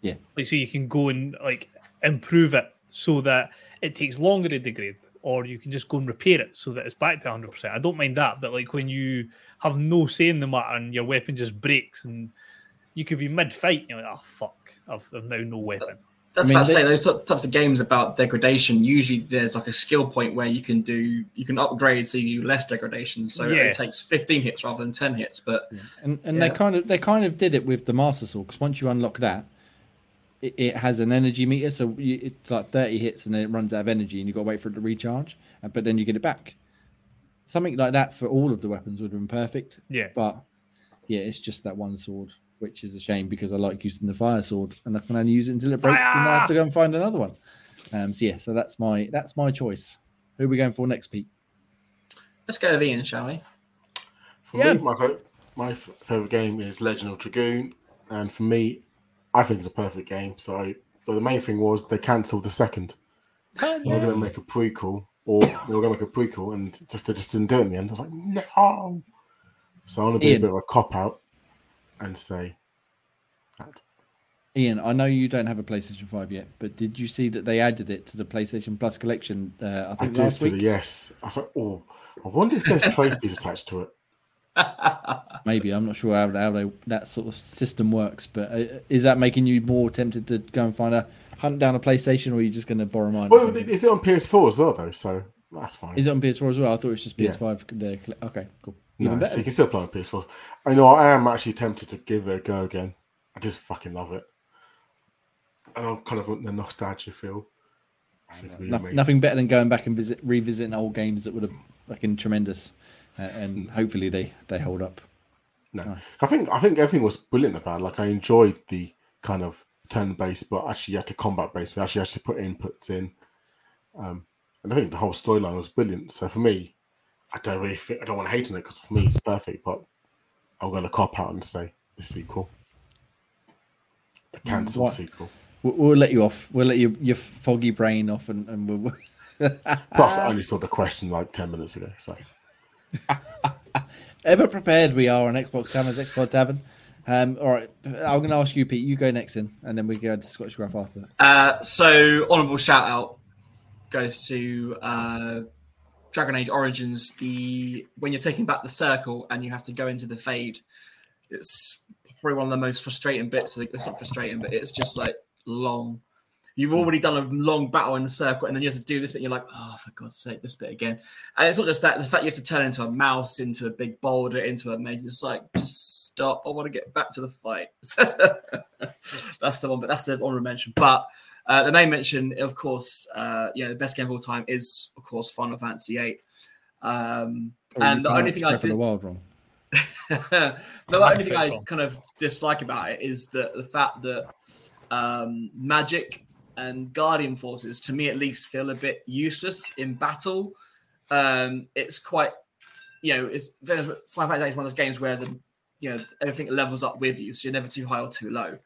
Yeah. Like, so you can go and like improve it so that it takes longer to degrade, or you can just go and repair it so that it's back to 100%. I don't mind that, but like when you have no say in the matter and your weapon just breaks and you could be mid-fight, and you're like, oh, fuck, I've now no weapon. That's about to say, those types of games about degradation, usually there's like a skill point where you can upgrade so you do less degradation. So it takes 15 hits rather than 10 hits. But and they kind of did it with the Master Sword, because once you unlock that, it has an energy meter. So it's like 30 hits and then it runs out of energy and you've got to wait for it to recharge. But then you get it back. Something like that for all of the weapons would have been perfect. Yeah. But yeah, it's just that one sword, which is a shame because I like using the fire sword and I can only use it until it breaks and I have to go and find another one. So that's my choice. Who are we going for next, Pete? Let's go with Ian, shall we? For me, my favourite game is Legend of Dragoon. And for me, I think it's a perfect game. So the main thing was they cancelled the second. They were going to make a prequel and they just didn't do it in the end. I was like, no. So I want to be a bit of a cop-out and say that. Ian, I know you don't have a PlayStation 5 yet, but did you see that they added it to the PlayStation Plus collection? I think last week? Yes. I was like, oh, I wonder if there's trophies attached to it. Maybe. I'm not sure how that sort of system works, but is that making you more tempted to go and hunt down a PlayStation, or are you just going to borrow mine? Well, is it on PS4 as well, though? So that's fine. Is it on PS4 as well? I thought it was just PS5. Yeah. Okay, cool. No, so you can still play on PS4. I know I am actually tempted to give it a go again. I just fucking love it. And I'm kind of on the nostalgia feel. I think nothing better than going back and revisiting old games that would have fucking tremendous. And hopefully they hold up. No. Nice. I think everything was brilliant about it. Like, I enjoyed the kind of turn-based, but actually you had to combat-based. We actually had to put inputs in. And I think the whole storyline was brilliant. So for me, I don't want to hate on it, because for me it's perfect, but I'm going to cop out and say the sequel. The cancelled sequel. We'll let you off. We'll let your foggy brain off and we'll... Plus, I only saw the question like 10 minutes ago, so... Ever prepared we are on Xbox Tavern's X-Pod Tavern. All right, I'm going to ask you, Pete. You go next in, and then we go to Scottish Graph after. So, honourable shout-out goes to Dragon Age Origins, when you're taking back the circle and you have to go into the fade. It's probably one of the most frustrating bits. It's not frustrating, but it's just like long. You've already done a long battle in the circle, and then you have to do this bit, and you're like, oh, for God's sake, this bit again. And it's not just that. The fact you have to turn into a mouse, into a big boulder, into a maid, it's like, just stop. I want to get back to the fight. That's the one, but that's the honorable mention. But the main mention, of course, the best game of all time is, of course, Final Fantasy VIII. And the only thing I did... The world wrong. The only thing I kind of dislike about it is the fact that magic... and Guardian forces, to me at least, feel a bit useless in battle. It's quite, Final Fantasy is one of those games where everything levels up with you, so you're never too high or too low.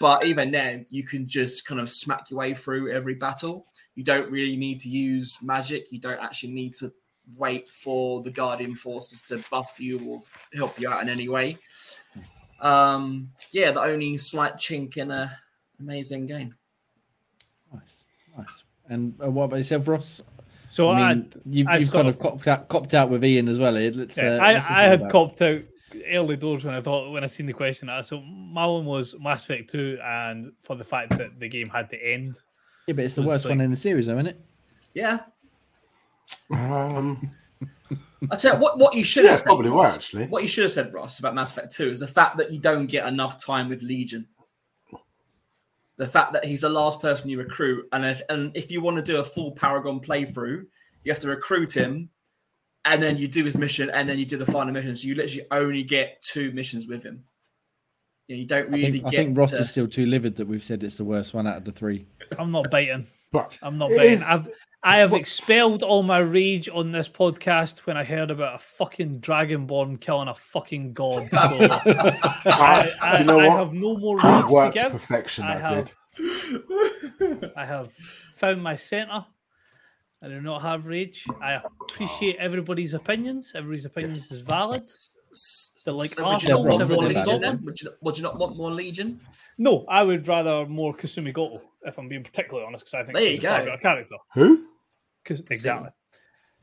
But even then, you can just kind of smack your way through every battle. You don't really need to use magic. You don't actually need to wait for the Guardian forces to buff you or help you out in any way. The only slight chink in an amazing game. Nice. And what about yourself, Ross? So I mean, you've kind of copped out with Ian as well. I had copped out early doors when I seen the question. So my one was Mass Effect 2, and for the fact that the game had to end. Yeah, but it's the worst one in the series, though, isn't it? Yeah. I tell you what you should have said, probably Ross, actually. What you should have said, Ross, about Mass Effect 2 is the fact that you don't get enough time with Legion. the fact that he's the last person you recruit. And if you want to do a full Paragon playthrough, you have to recruit him, and then you do his mission, and then you do the final mission. So you literally only get two missions with him. You know, you don't really get... I think Ross is still too livid that we've said it's the worst one out of the three. I'm not baiting. I'm not baiting. I have expelled all my rage on this podcast when I heard about a fucking Dragonborn killing a fucking god. So I have no more rage to give. Perfection, I have found my centre. I do not have rage. I appreciate everybody's opinions. Everybody's opinions is valid. So, like, would you not want more Legion? No, I would rather more Kasumi Goto, if I'm being particularly honest, because I think there you go. A character. Who? Exactly.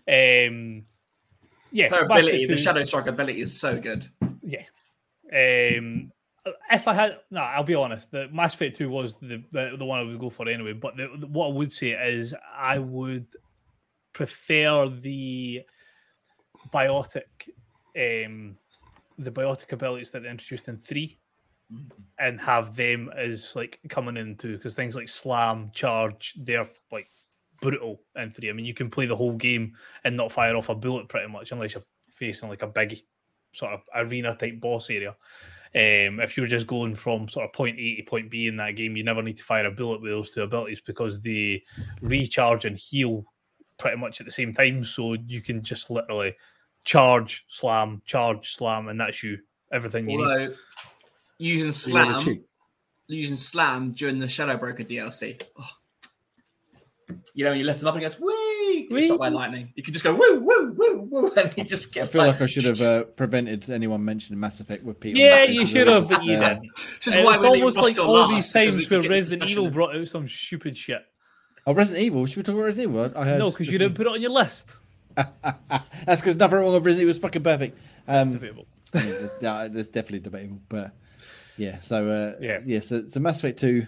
Yeah, her ability, the Shadow Strike ability is so good. Yeah. If I had, no, I'll be honest. The Mass Effect 2 was the one I would go for anyway. But what I would say is, I would prefer the biotic abilities that they introduced in 3, and have them as like coming into, because things like slam, charge, they're like brutal in 3. I mean, you can play the whole game and not fire off a bullet pretty much, unless you're facing like a big sort of arena type boss area. If you're just going from sort of point A to point B in that game, you never need to fire a bullet with those two abilities, because they recharge and heal pretty much at the same time. So you can just literally charge, slam, and that's you. Everything you need. Using slam during the Shadow Broker DLC. Oh. You know, when you lift him up and he goes, wee! It's shot by lightning. You can just go, woo, woo, woo, woo, and he just gets. I feel like I should have prevented anyone mentioning Mass Effect with Peter. Yeah, you should have, but you didn't. It's almost like all these times where Resident Evil brought out some stupid shit. Oh, Resident Evil? Should we talk about Resident Evil? No, because you didn't put it on your list. That's because nothing wrong with Resident Evil was fucking perfect. That's debatable. That's definitely debatable, but yeah. So so Mass Effect 2,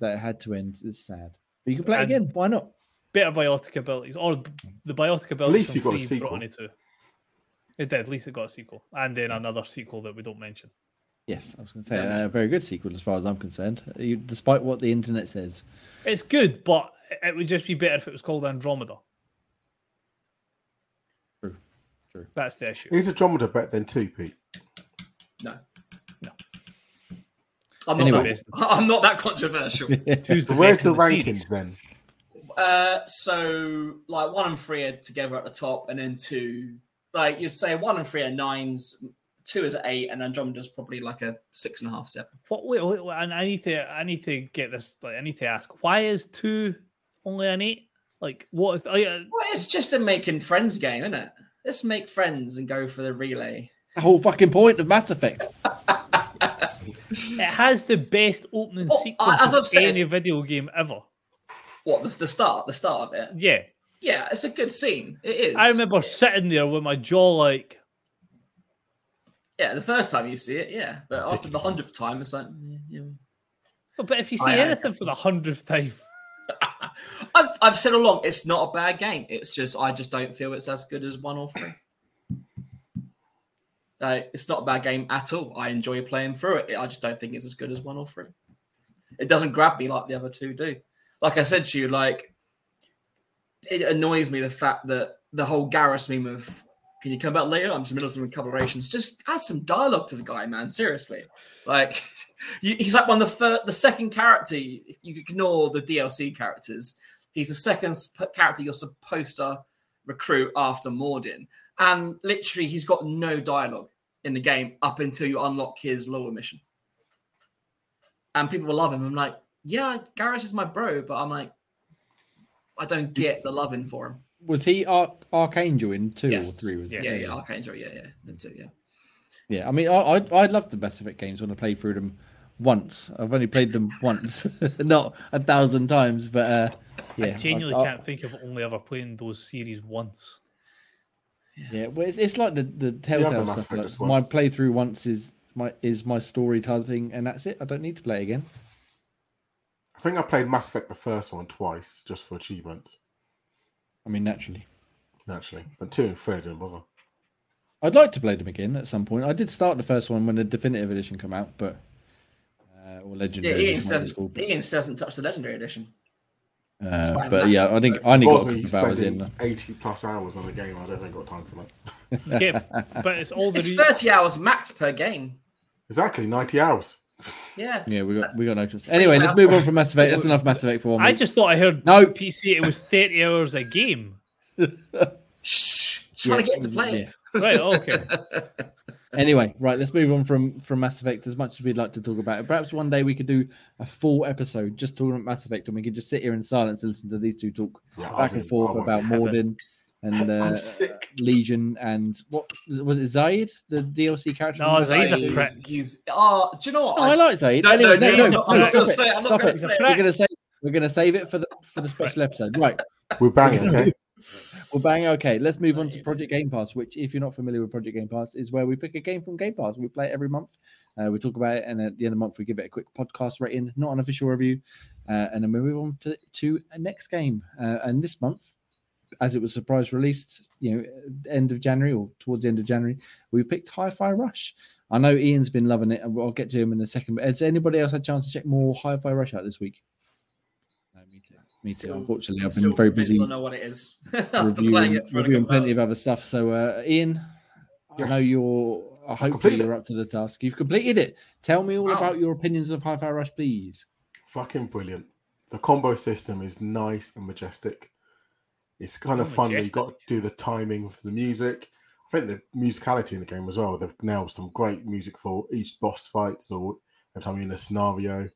that had to end. It's sad, but you can play it again. Why not? Better biotic abilities, or the biotic abilities. At least it got a sequel. It did. At least it got a sequel, and then another sequel that we don't mention. Yes, I was going to say a very good sequel, as far as I'm concerned. Despite what the internet says, it's good, but it would just be better if it was called Andromeda. That's the issue. Is Andromeda better than 2, Pete? No. I'm not that controversial. Where's the rankings then? So, like, 1 and 3 are together at the top, and then 2. Like, you'd say 1 and 3 are 9s, 2 is 8, and Andromeda's probably like a 6.5, 7. Wait, and I need to get this. Like, I need to ask, why is 2 only an 8? Like, what is? Well, it's just a making friends game, isn't it? Let's make friends and go for the relay. The whole fucking point of Mass Effect. It has the best opening sequence of any video game ever. What, the start of it? Yeah. Yeah, it's a good scene. It is. I remember sitting there with my jaw like... Yeah, the first time you see it, yeah. But after the 100th time, it's like... Yeah. But if you see anything for the 100th time... I've said all along, it's not a bad game. It's just I don't feel it's as good as 1 or 3. It's not a bad game at all. I enjoy playing through it. I just don't think it's as good as 1 or 3. It doesn't grab me like the other two do. Like I said to you, like, it annoys me the fact that the whole Garrus meme of "Can you come back later? I'm just in the middle of some recuperations." Just add some dialogue to the guy, man. Seriously, like he's like one of the second character. If you ignore the DLC characters, he's the second character you're supposed to recruit after Mordin, and literally he's got no dialogue in the game up until you unlock his lower mission. And people will love him. I'm like, yeah, Garrus is my bro, but I'm like, I don't get the loving for him. Was he Archangel in 2 or 3? Was it? Yeah, Archangel, yeah. Them 2, yeah. Yeah, I mean, I love the Mass Effect games when I play through them once. I've only played them once, not 1,000 times, but yeah. I genuinely can't think of only ever playing those series once. Yeah, well, it's like the Telltale stuff. Like, my playthrough once is my story thing, and that's it. I don't need to play again. I think I played Mass Effect the first one twice, just for achievements. I mean, naturally, but 2 and 3 didn't bother. I'd like to play them again at some point. I did start the first one when the definitive edition came out, but or legendary. Yeah, Ian's doesn't touch the legendary edition. But yeah, I think I only got a couple of hours in. 80 plus hours on a game. I don't think I've got time for that. Yeah, but it's 30 hours max per game. Exactly, 90 hours. Yeah. Yeah, we got no choice. Anyway, let's move on from Mass Effect. That's enough Mass Effect for one. I just thought I heard PC. It was 30 hours a game. Shh, trying to get to play. Yeah. Right, okay. Anyway, right, let's move on from Mass Effect as much as we'd like to talk about it. Perhaps one day we could do a full episode just talking about Mass Effect, and we could just sit here in silence and listen to these two talk back and forth about Morden and Legion and what was it, Zaid, the DLC character? No, Zaid's a prick. Do you know what? No, I like Zaid. No, I'm not going to say it. We're going to save it for the special episode. Right. We're banging, okay? Well, bang, okay. Let's move on to Project Game Pass, which, if you're not familiar with Project Game Pass, is where we pick a game from Game Pass. We play it every month. We talk about it, and at the end of the month, we give it a quick podcast rating, not an official review. And then we move on to a next game. And this month, as it was surprise released, end of January or towards the end of January, we picked Hi-Fi Rush. I know Ian's been loving it, and I'll get to him in a second. But has anybody else had a chance to check more Hi-Fi Rush out this week? Me too. Unfortunately, I've been very busy. I know what it is. reviewing plenty of other stuff. So, Ian, yes. I know hopefully you're up to the task. You've completed it. Tell me all about your opinions of Hi-Fi Rush, please. Fucking brilliant. The combo system is nice and majestic. It's kind of fun. You've got to do the timing with the music. I think the musicality in the game as well. They've nailed some great music for each boss fights or every time you're in a scenario.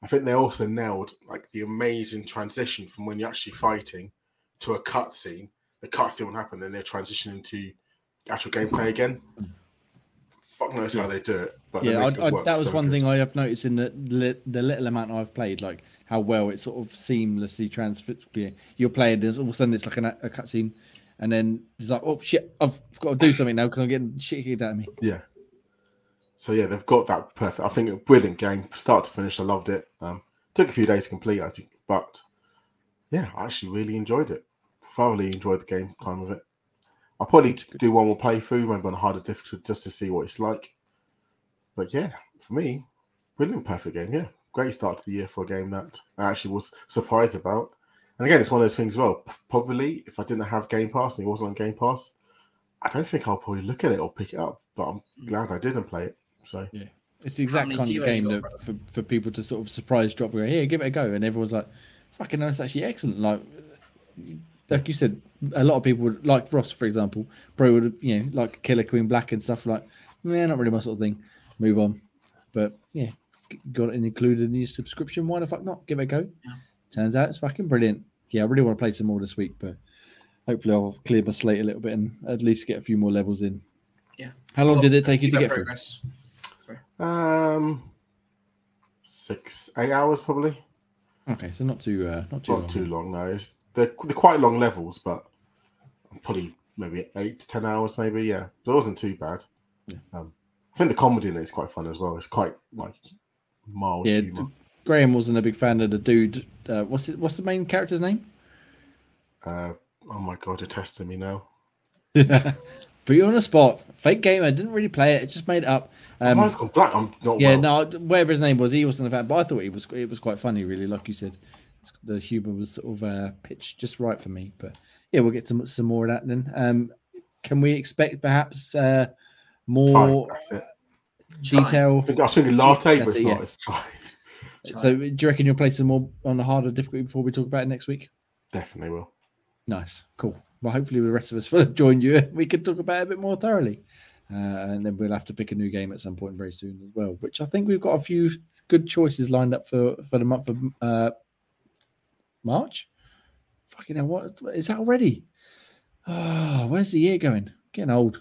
I think they also nailed like the amazing transition from when you're actually fighting to a cutscene. The cutscene will happen, then they're transitioning to actual gameplay again. Fuck knows how they do it. But yeah, that was so one good thing I have noticed in the little amount I've played, like how well it sort of seamlessly transfers. You're playing this, all of a sudden it's like a cutscene, and then it's like, oh shit, I've got to do something now because I'm getting shit kicked out of me. Yeah. So, yeah, they've got that perfect. I think a brilliant game, start to finish. I loved it. Took a few days to complete, I think. But, yeah, I actually really enjoyed it. Thoroughly enjoyed the game time of it. I'll probably do one more playthrough, maybe on a harder difficulty, just to see what it's like. But, yeah, for me, brilliant, perfect game. Yeah, great start to the year for a game that I actually was surprised about. And, again, it's one of those things as well. Probably, if I didn't have Game Pass and it wasn't on Game Pass, I don't think I'll probably look at it or pick it up. But I'm glad I didn't play it. So yeah, it's the exact kind of game that for people to sort of surprise drop, go here, give it a go, and everyone's like, "Fucking, that's actually excellent!" Like you said, a lot of people would, like Ross, for example, probably would like Killer Queen Black and stuff like, man, not really my sort of thing. Move on, but yeah, got it included in your subscription. Why the fuck not? Give it a go. Yeah. Turns out it's fucking brilliant. Yeah, I really want to play some more this week, but hopefully I'll clear my slate a little bit and at least get a few more levels in. Yeah. How long did it take you to get through? 6-8 hours probably. Okay, so not too long. No, they're quite long levels, but probably maybe 8 to 10 hours, maybe. Yeah, but it wasn't too bad. Yeah. I think the comedy in it is quite fun as well. It's quite like mild humor. Graham wasn't a big fan of the dude. What's the main character's name? Oh my god, you're testing me now. Put you on the spot. Fake gamer. I didn't really play it. It just made it up. Mine's gone black. I'm not. Yeah, no. Whatever his name was, he wasn't a fan. But I thought it was quite funny, really. Like you said, the humour was sort of pitched just right for me. But yeah, we'll get some more of that then. Can we expect perhaps more detail? I think a latte, but it's not. It's chai. So do you reckon you'll play some more on the harder difficulty before we talk about it next week? Definitely will. Nice. Cool. Well, hopefully the rest of us will have joined you. We could talk about it a bit more thoroughly. And then we'll have to pick a new game at some point very soon as well, which I think we've got a few good choices lined up for the month of March. Fucking hell, what is that already? Oh, where's the year going? Getting old.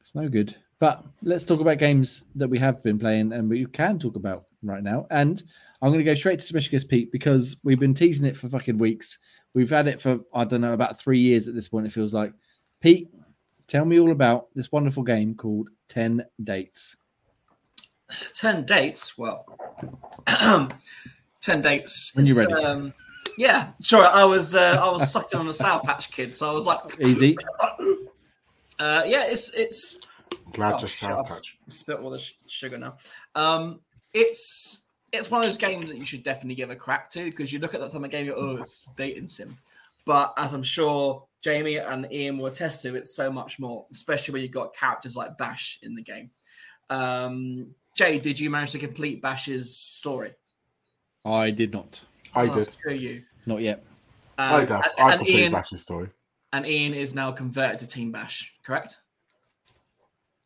It's no good. But let's talk about games that we have been playing and we can talk about right now. And I'm going to go straight to Smash Guest Pete because we've been teasing it for fucking weeks. We've had it for, I don't know, about 3 years at this point, it feels like. Pete, tell me all about this wonderful game called 10 Dates. 10 Dates? Well, 10 Dates. When you're ready. Yeah, sure. I was sucking on a Sour Patch Kid, so I was like... Easy. Yeah, it's... I'm glad you're Sour Patch. I spit all the sugar now. It's one of those games that you should definitely give a crack to, because you look at that type of game, you're, oh, it's a dating sim. But as I'm sure Jamie and Ian will attest to, it's so much more, especially when you've got characters like Bash in the game. Jay, did you manage to complete Bash's story? I did not. I did. Screw you. Not yet. I completed Bash's story. And Ian is now converted to Team Bash, correct?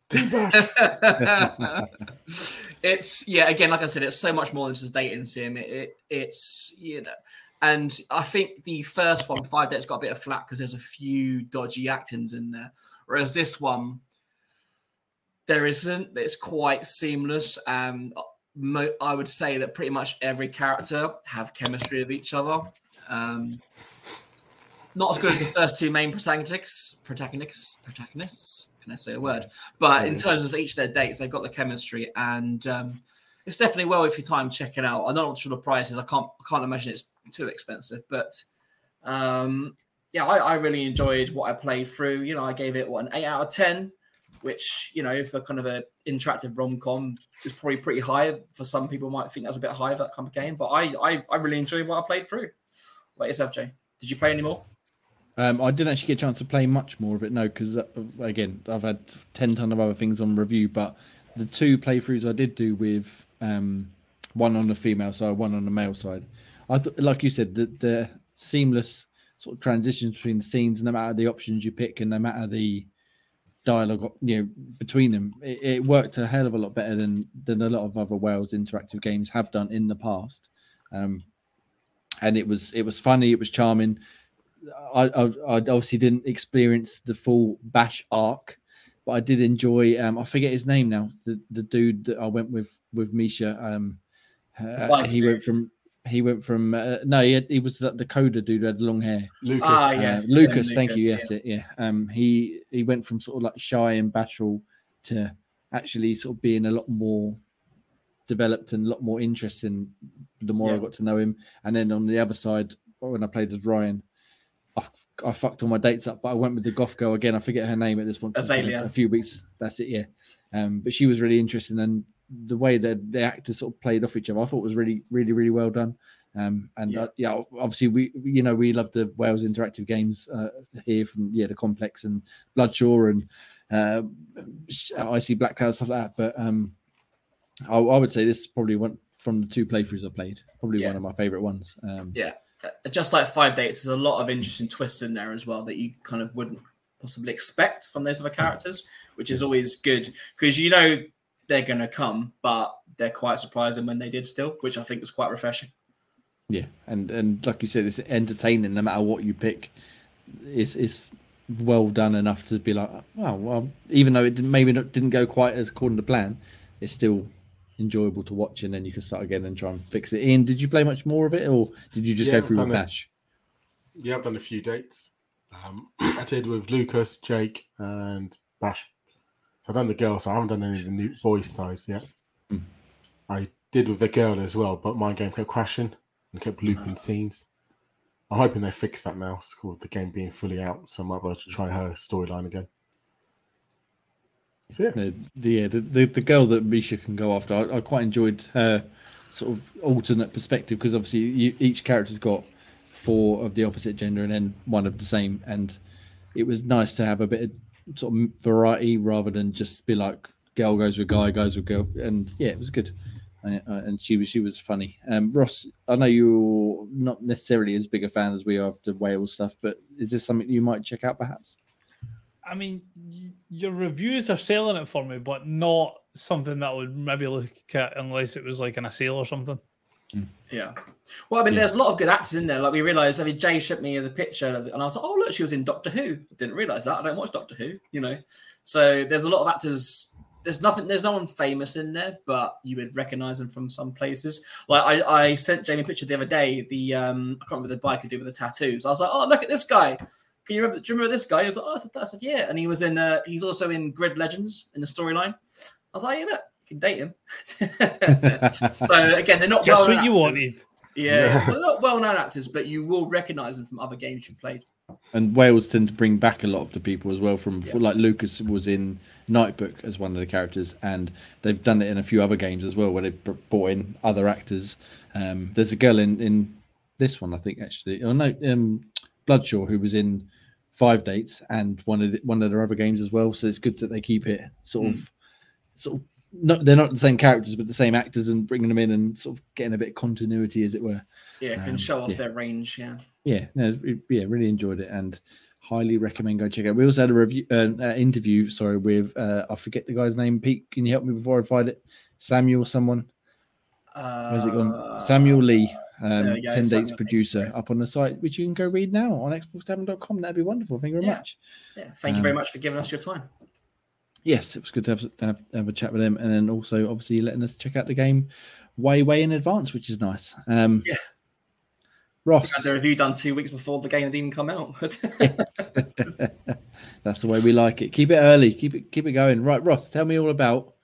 Team Bash! It's, yeah, again, like I said, it's so much more than just a dating sim. It's, you know, and I think the first one, 5 Dates, got a bit of flack because there's a few dodgy actings in there. Whereas this one, there isn't. It's quite seamless. I would say that pretty much every character have chemistry of each other. Not as good as the first two main protagonists. Can I say a word? But in terms of each of their dates, they've got the chemistry, and it's definitely well worth your time checking out. I don't know what sort of prices. I can't imagine it's too expensive, but yeah, I really enjoyed what I played through. You know, I gave it an 8 out of 10, which, you know, for kind of an interactive rom-com is probably pretty high. For some people, might think that's a bit high for that kind of game, but I really enjoyed what I played through. What about yourself, Jay? Did you play any more? I didn't actually get a chance to play much more of it, no, because, again, I've had 10 ton of other things on review, but the two playthroughs I did do with one on the female side, one on the male side, I thought, like you said, the seamless sort of transitions between the scenes, no matter the options you pick and no matter the dialogue, you know, between them, it worked a hell of a lot better than a lot of other Wales interactive games have done in the past. And it was funny, it was charming. I obviously didn't experience the full Bash arc, but I did enjoy. I forget his name now. The dude that I went with Misha. He went from. No, he was the coder dude who had long hair. Lucas. Yes. Lucas. Thank you. Yes. Yeah. He went from sort of like shy and bashful to actually sort of being a lot more developed and a lot more interesting the more I got to know him. And then on the other side, when I played as Ryan, I fucked all my dates up, but I went with the goth girl again. I forget her name at this point. Azalea. A few weeks. That's it, yeah. But she was really interesting, and the way that the actors sort of played off each other, I thought was really, really, really well done. Obviously we love the Wales interactive games here from the Complex and Bloodshaw and Icy Black Cloud, stuff like that. But I would say this is probably one from the two playthroughs I played. Probably one of my favourite ones. Just like 5 Dates, there's a lot of interesting twists in there as well that you kind of wouldn't possibly expect from those other characters, which is always good, because you know they're going to come, but they're quite surprising when they did still, which I think was quite refreshing. Yeah, and like you said, it's entertaining no matter what you pick. It's well done enough to be like, wow, well, even though it didn't go quite as according to plan, it's still enjoyable to watch, and then you can start again and try and fix it. Ian, did you play much more of it, or did you just go through with Bash? Yeah, I've done a few dates. I did with Lucas, Jake, and Bash. I've done the girls, so I haven't done any of the new voice ties yet. Mm. I did with the girl as well, but my game kept crashing and kept looping scenes. I'm hoping they fix that now. It's called the game being fully out, so I might be able to try her storyline again. So, the girl that Misha can go after, I quite enjoyed her sort of alternate perspective, because obviously each character's got four of the opposite gender and then one of the same, and it was nice to have a bit of sort of variety rather than just be like girl goes with guy, goes with girl, and it was good, and she was funny. Ross, I know you're not necessarily as big a fan as we are of the Wales stuff, but is this something you might check out perhaps? I mean, your reviews are selling it for me, but not something that I would maybe look at unless it was like in a sale or something. Yeah. Well, I mean, there's a lot of good actors in there. Like, we realised, I mean, Jay showed me the picture, and I was like, oh, look, she was in Doctor Who. I didn't realise that. I don't watch Doctor Who, you know. So there's a lot of actors. There's no one famous in there, but you would recognise them from some places. Like, I sent Jamie a picture the other day, I can't remember the biker dude with the tattoos. I was like, oh, look at this guy. Do you remember this guy? He was like, oh, I said, yeah. And he was in, he's also in Grid Legends in the storyline. I was like, you know, you can date him. So, again, they're not just what you wanted. Yeah. Well, not well-known actors, but you will recognise them from other games you've played. And Wales tend to bring back a lot of the people as well from, like Lucas was in Nightbook as one of the characters, and they've done it in a few other games as well where they've brought in other actors. There's a girl in this one, I think, actually. Oh, no, Bloodshaw, who was in Five Dates and one of their other games as well. So it's good that they keep it sort of not, they're not the same characters, but the same actors, and bringing them in and sort of getting a bit of continuity, as it were. Yeah, can show off their range, really enjoyed it and highly recommend go check it out. We also had a interview, with, I forget the guy's name. Pete, can you help me before I find it? Samuel someone. Where's it gone? Samuel Lee, 10 Dates producer, up on the site, which you can go read now on xboxtavern.com. That'd be wonderful. Thank you very much. Yeah, thank you very much for giving us your time. Yes, it was good to have a chat with him, and then also obviously letting us check out the game way in advance, which is nice. Ross had the review done 2 weeks before the game had even come out. That's the way we like it. Keep it early, keep it going. Right, Ross, tell me all about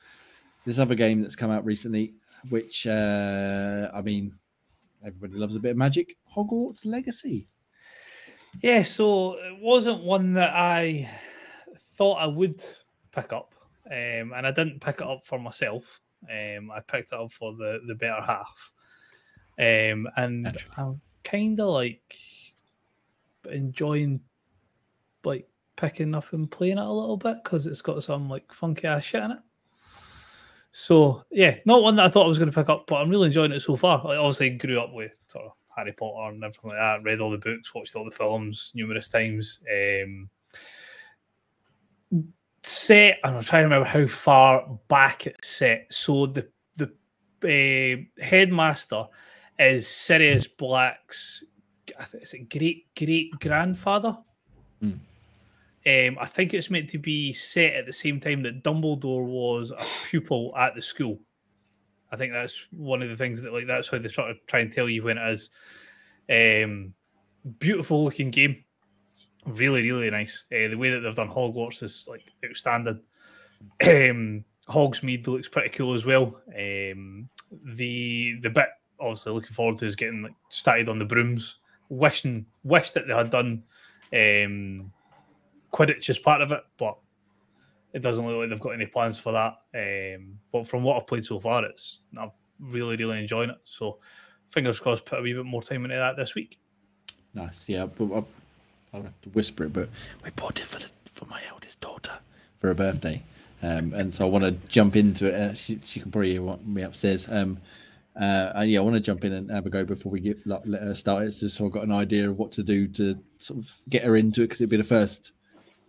this other game that's come out recently, which everybody loves a bit of magic, Hogwarts Legacy. Yeah, so it wasn't one that I thought I would pick up, and I didn't pick it up for myself. I picked it up for the better half, and I'm kind of like enjoying like picking up and playing it a little bit because it's got some like funky ass shit in it. So yeah, not one that I thought I was going to pick up, but I'm really enjoying it so far. I obviously grew up with sort of Harry Potter and everything like that. Read all the books, watched all the films numerous times. I'm trying to remember how far back it's set. So the headmaster is Sirius Black's, I think it's a great grandfather. Mm. I think it's meant to be set at the same time that Dumbledore was a pupil at the school. I think that's one of the things that, like, that's how they sort of try and tell you when it is. Beautiful looking game. Really, really nice. The way that they've done Hogwarts is like outstanding. Hogsmeade looks pretty cool as well. The bit obviously looking forward to is getting like started on the brooms. Wished that they had done Quidditch as part of it, but it doesn't look like they've got any plans for that. But from what I've played so far, I'm really, really enjoying it. So fingers crossed, put a wee bit more time into that this week. Nice, yeah. I'll have to whisper it, but we bought it for my eldest daughter for her birthday, and so I want to jump into it. She can probably hear me upstairs. I want to jump in and have a go before we let her start it, just so I've got an idea of what to do to sort of get her into it, because it'd be the first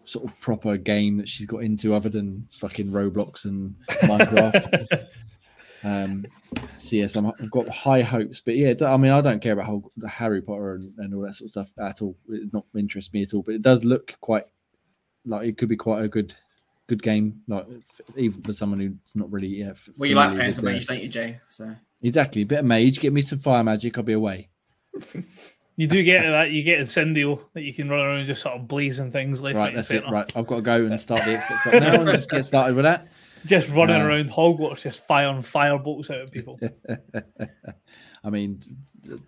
sort of proper game that she's got into other than fucking Roblox and Minecraft. I've got high hopes, but yeah, I mean, I don't care about Harry Potter and all that sort of stuff at all. It not interest me at all, but it does look quite like it could be quite a good game, like even for someone who's not really. Yeah, well, you like playing some mage, don't you, Jay? So exactly, a bit of mage. Get me some fire magic. I'll be away. You do get that. You get Incendio that you can run around just sort of blazing things left. Right, that's it. Right, I've got to go and start the Xbox up now. Let's get started with that. Just running around Hogwarts, just firing firebolts out at people. I mean,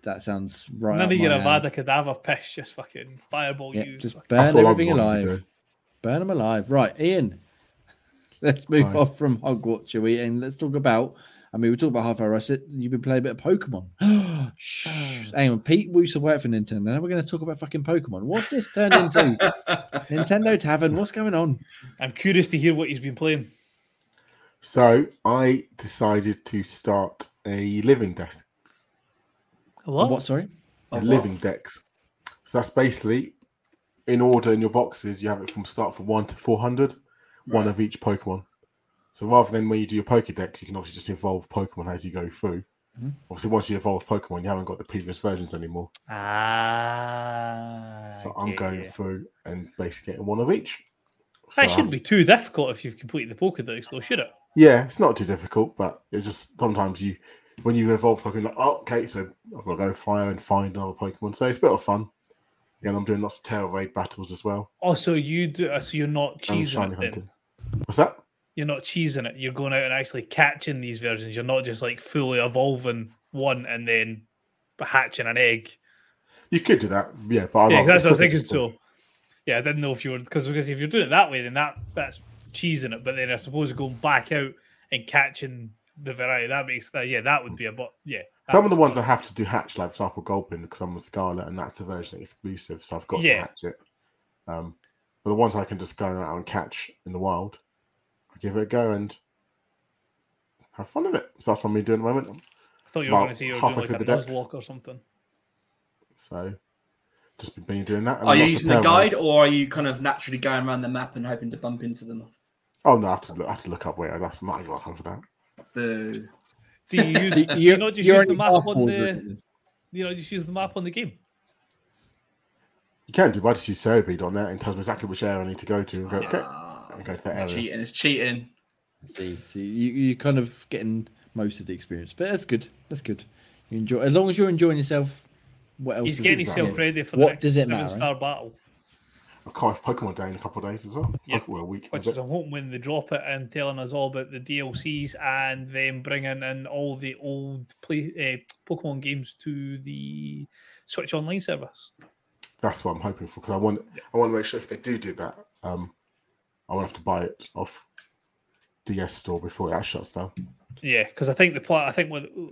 that sounds right. None of your Avada Kedavra piss, just fucking fireball you. Just burn everything alive. Burn them alive. Right, Ian, let's move on from Hogwarts, shall we? And let's talk about, we talked about Hi-Fi Rush. You've been playing a bit of Pokemon. Shh. Hang on, Pete Woos away from Nintendo. Now we're going to talk about fucking Pokemon. What's this turned into? Nintendo Tavern, what's going on? I'm curious to hear what he's been playing. So I decided to start a living dex. What? Sorry, living dex. So that's basically in order in your boxes. You have it from start from 1 to 400, one of each Pokemon. So rather than when you do your Pokedex, you can obviously just evolve Pokemon as you go through. Mm-hmm. Obviously, once you evolve Pokemon, you haven't got the previous versions anymore. So I'm going through and basically getting one of each. So that shouldn't be too difficult if you've completed the Pokédex, though, should it? Yeah, it's not too difficult, but it's just sometimes when you evolve Pokemon, like, oh, okay, so I've got to go fire and find another Pokemon. So it's a bit of fun. Again, I'm doing lots of tail raid battles as well. Oh, so you do? So you're not cheesing it hunting. Then? What's that? You're not cheesing it. You're going out and actually catching these versions. You're not just like fully evolving one and then hatching an egg. You could do that, yeah. But yeah, that's what I was thinking. So, yeah, I didn't know if you were because if you're doing it that way, then that's cheesing it. But then I suppose going back out and catching the variety that makes that that would be a but yeah. Some of the ones I have to do hatch, like for example, Goldpin, because I'm with Scarlet, and that's a version exclusive, so I've got to hatch it. But the ones I can just go out and catch in the wild, I give it a go and have fun with it. So that's what I'm doing at the moment. I thought you were going to say you were doing like a Nuzlocke or something. So, just been doing that. Are you using the guide, or are you kind of naturally going around the map and hoping to bump into them? Oh no, I have to look up where that's. I might have got time for that. Boo. So you use you're not just use the map on the. You know, just use the map on the game. You can do. But I just use Cerebead on that and tells me exactly which area I need to go to and go. Okay, and go to that area. It's cheating. So you're kind of getting most of the experience, but that's good. That's good. You enjoy as long as you're enjoying yourself. What else? He's getting himself ready for the next 7-star battle. I've got Pokemon Day in a couple of days as well. Yeah, a week. Which is, I'm hoping when they drop it and telling us all about the DLCs and then bringing in all the old Pokemon games to the Switch Online service. That's what I'm hoping for because I want to make sure if they do that, I won't have to buy it off DS store before that shuts down. Yeah, because I think what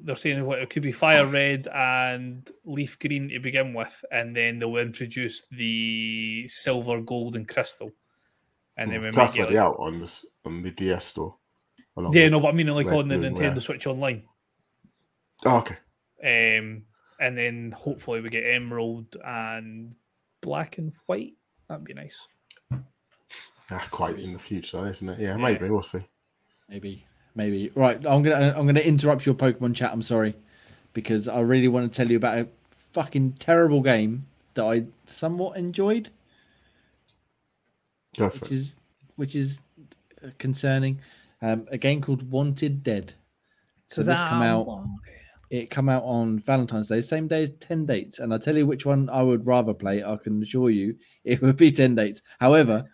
they're saying is it could be Fire Red and Leaf Green to begin with, and then they'll introduce the Silver, Gold, and Crystal. And then that's already out on the DS store. Yeah, no, but I mean like Red, on the Nintendo Switch Online. Oh, okay. And then hopefully we get Emerald and Black and White. That'd be nice. That's quite in the future, isn't it? Yeah, maybe we'll see. Maybe. Right, I'm gonna interrupt your Pokemon chat, I'm sorry, because I really want to tell you about a fucking terrible game that I somewhat enjoyed. That's which is concerning. A game called Wanted Dead. So this come out on Valentine's Day, same day as 10 Dates, and I tell you which one I would rather play, I can assure you it would be 10 Dates. However,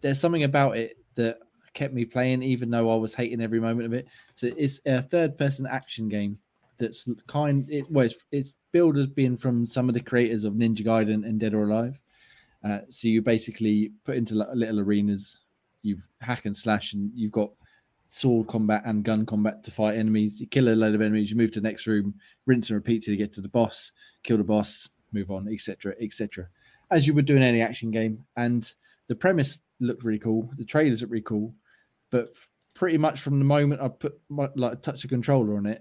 there's something about it that kept me playing, even though I was hating every moment of it. So it's a third-person action game that's it's billed as being from some of the creators of Ninja Gaiden and Dead or Alive. So you basically put into little arenas, you hack and slash, and you've got sword combat and gun combat to fight enemies. You kill a load of enemies, you move to the next room, rinse and repeat till you get to the boss, kill the boss, move on, etc., etc., as you would do in any action game. And the premise looked really cool. The trailers looked really cool. But pretty much from the moment I put touched the controller on it,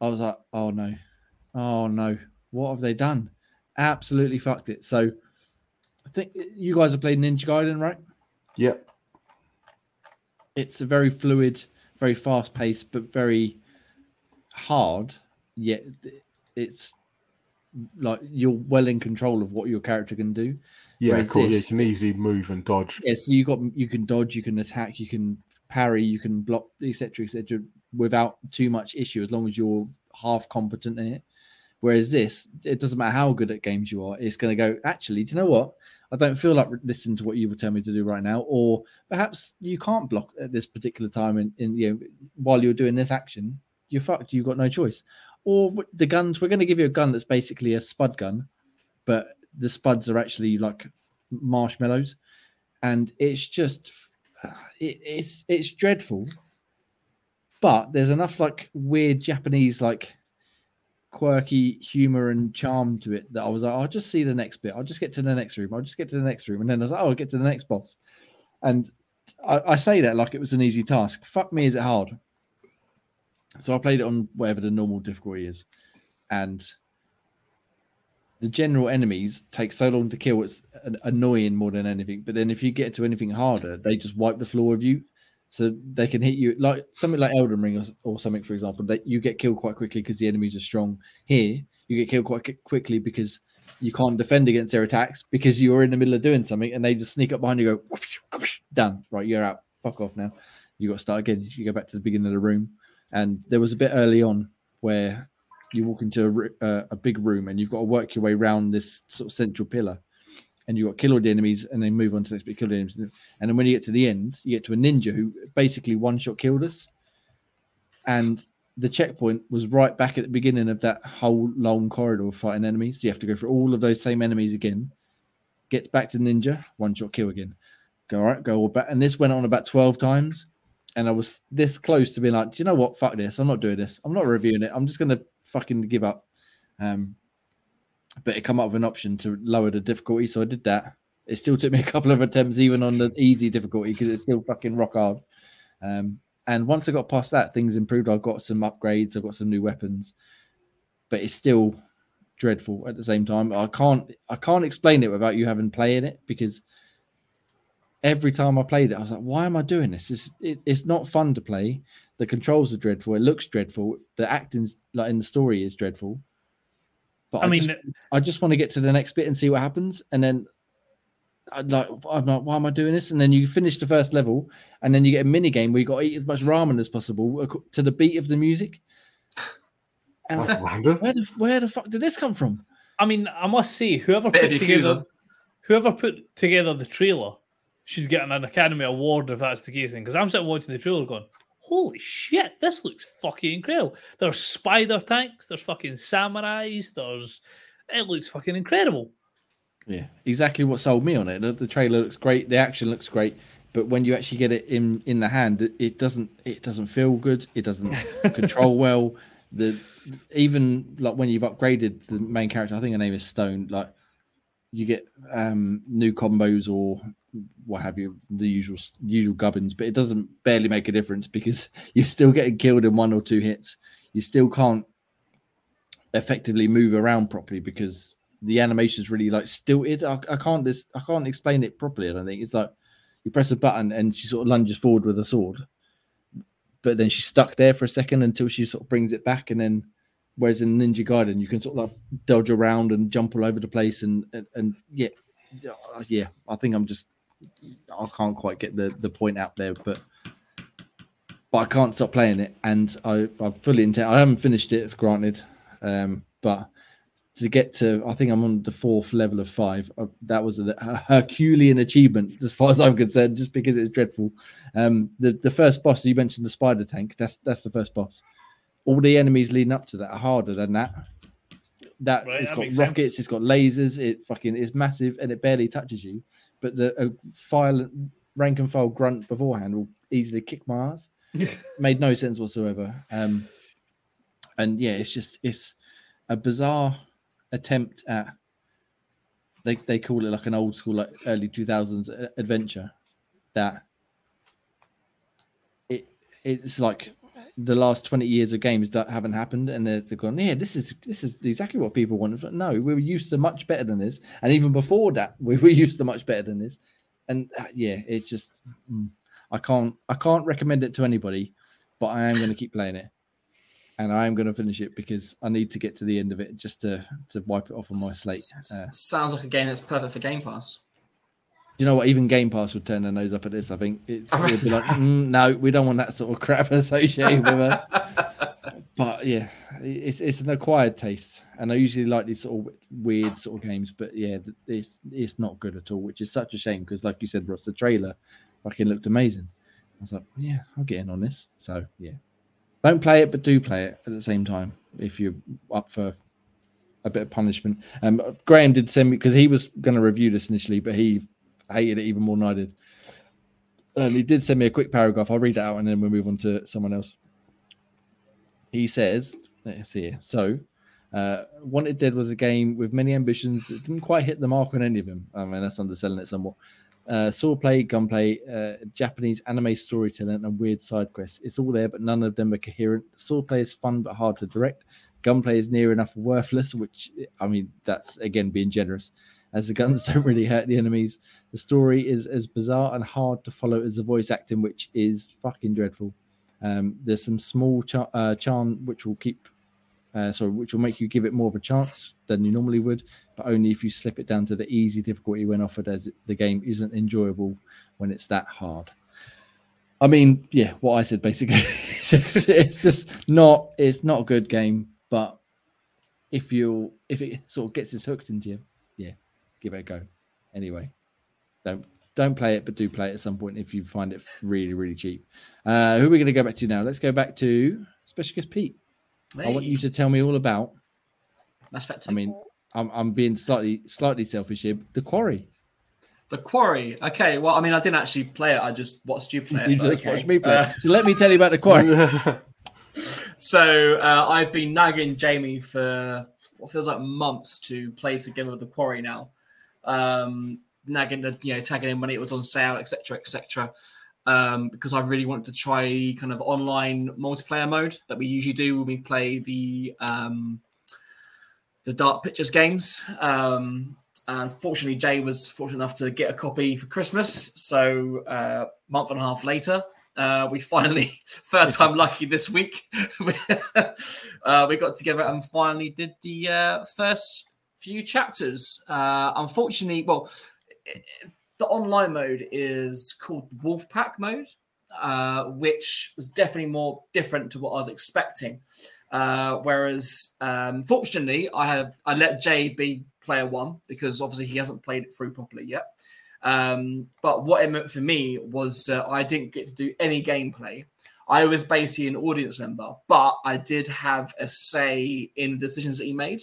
I was like, oh no, what have they done? Absolutely fucked it. So I think you guys have played Ninja Gaiden, right? Yep. It's a very fluid, very fast paced, but very hard. Yet it's like you're well in control of what your character can do. Yeah, cool. Yeah, you can easily move and dodge. Yeah, so you can dodge, you can attack, you can parry, you can block, etc., without too much issue, as long as you're half competent in it. Whereas this, it doesn't matter how good at games you are, it's going to go, actually, do you know what? I don't feel like listening to what you would tell me to do right now, or perhaps you can't block at this particular time in while you're doing this action. You're fucked. You've got no choice. Or the guns, we're going to give you a gun that's basically a spud gun, but the spuds are actually like marshmallows, and it's just it's dreadful. But there's enough like weird Japanese like quirky humor and charm to it that I was like, I'll just see the next bit. I'll just get to the next room. And then I was like, I'll get to the next boss. And I say that like it was an easy task. Fuck me, is it hard? So I played it on whatever the normal difficulty is, and the general enemies take so long to kill, it's annoying more than anything. But then if you get to anything harder, they just wipe the floor of you. So they can hit you, like something like Elden Ring or something, for example, that you get killed quite quickly because the enemies are strong. Here, you get killed quite quickly because you can't defend against their attacks because you're in the middle of doing something and they just sneak up behind you and go, whoosh, whoosh, done. Right, you're out. Fuck off now. You got to start again. You go back to the beginning of the room. And there was a bit early on where you walk into a big room and you've got to work your way around this sort of central pillar, and you've got to kill all the enemies and then move on to the next bit, kill the enemies. And then when you get to the end, you get to a ninja who basically one shot killed us. And the checkpoint was right back at the beginning of that whole long corridor of fighting enemies. So you have to go through all of those same enemies again, get back to Ninja, one-shot kill again. Go, all right, go all back. And this went on about 12 times. And I was this close to being like, do you know what? Fuck this. I'm not doing this. I'm not reviewing it. I'm just going to fucking give up. But it come up with an option to lower the difficulty. So I did that. It still took me a couple of attempts, even on the easy difficulty, because it's still fucking rock hard. And once I got past that, things improved. I got some upgrades. I got some new weapons. But it's still dreadful at the same time. I can't explain it without you having played it, because every time I played it, I was like, why am I doing this? It's not fun to play. The controls are dreadful. It looks dreadful. The acting, like in the story, is dreadful. But I just want to get to the next bit and see what happens. And then I'm like, why am I doing this? And then you finish the first level, and then you get a mini game where you got to eat as much ramen as possible to the beat of the music. And that's random. Where the fuck did this come from? I mean, I must say, whoever put together the trailer should get an Academy Award if that's the case. Because I'm sitting watching the trailer going, holy shit, this looks fucking incredible. There's spider tanks, there's fucking samurais, it looks fucking incredible. Yeah, exactly what sold me on it. The trailer looks great, the action looks great, but when you actually get it in the hand, it doesn't feel good. It doesn't control well. Even like when you've upgraded the main character, I think her name is Stone. Like you get new combos or what have you, the usual gubbins, but it doesn't barely make a difference because you're still getting killed in one or two hits. You still can't effectively move around properly because the animation is really like stilted. I can't explain it properly. I don't think it's like you press a button and she sort of lunges forward with a sword, but then she's stuck there for a second until she sort of brings it back. And then, whereas in Ninja Gaiden, you can sort of like dodge around and jump all over the place. And yeah. I think I can't quite get the point out there, but I can't stop playing it. And I fully intend. I haven't finished it, granted, but. To get to, I think I'm on the 4th level of 5. That was a Herculean achievement, as far as I'm concerned, just because it's dreadful. The first boss, you mentioned the spider tank. That's the first boss. All the enemies leading up to that are harder than that. It's got rockets, it's got lasers, it fucking is massive, and it barely touches you. But the violent rank and file grunt beforehand will easily kick my ass. Made no sense whatsoever. And yeah, it's a bizarre attempt at they call it like an old school, like early 2000s adventure, that it's like the last 20 years of games that haven't happened, and they're going, yeah, this is exactly what people want. But no, we were used to much better than this, and even before that we were used to much better than this. And yeah, it's just I can't recommend it to anybody, but I am going to keep playing it. And I am going to finish it because I need to get to the end of it just to wipe it off on my slate. Sounds like a game that's perfect for Game Pass. You know what? Even Game Pass would turn their nose up at this, I think. It would be like, no, we don't want that sort of crap associated with us. But yeah, it's an acquired taste. And I usually like these sort of weird sort of games. But yeah, it's not good at all, which is such a shame because, like you said, Ross, the trailer fucking looked amazing. I was like, yeah, I'll get in on this. So yeah. Don't play it, but do play it at the same time if you're up for a bit of punishment. Graham did send me, because he was going to review this initially, but he hated it even more than I did. He did send me a quick paragraph. I'll read that out and then we'll move on to someone else. He says, let's see here. So, Wanted Dead was a game with many ambitions that didn't quite hit the mark on any of them. I mean, that's underselling it somewhat. Swordplay, gunplay, Japanese anime storytelling, and weird side quests. It's all there, but none of them are coherent. Swordplay is fun but hard to direct. Gunplay is near enough worthless, which, I mean, that's again being generous, as the guns don't really hurt the enemies. The story is as bizarre and hard to follow as the voice acting, which is fucking dreadful. There's some small charm which will make you give it more of a chance than you normally would, but only if you slip it down to the easy difficulty when offered, as the game isn't enjoyable when it's that hard. I mean, yeah, what I said basically. It's not a good game, but if it sort of gets its hooks into you, yeah, give it a go. Anyway, don't play it, but do play it at some point if you find it really, really cheap. Who are we going to go back to now? Let's go back to Especially because Pete, hey. I want you to tell me all about. Mass Effect 2. I mean, I'm being slightly selfish here. The Quarry. The Quarry. Okay. Well, I mean, I didn't actually play it. I just watched you play it. You just watched me play it. So let me tell you about The Quarry. So I've been nagging Jamie for what feels like months to play together The Quarry now. Tagging in when it was on sale, etc. Because I really wanted to try kind of online multiplayer mode that we usually do when we play the Dark Pictures games. And fortunately, Jay was fortunate enough to get a copy for Christmas. So a month and a half later, we finally, first time lucky this week, we got together and finally did the first few chapters. Unfortunately, well, the online mode is called Wolfpack mode, which was definitely more different to what I was expecting. Whereas, fortunately, I let Jay be player one because obviously he hasn't played it through properly yet. But what it meant for me was I didn't get to do any gameplay. I was basically an audience member, but I did have a say in the decisions that he made.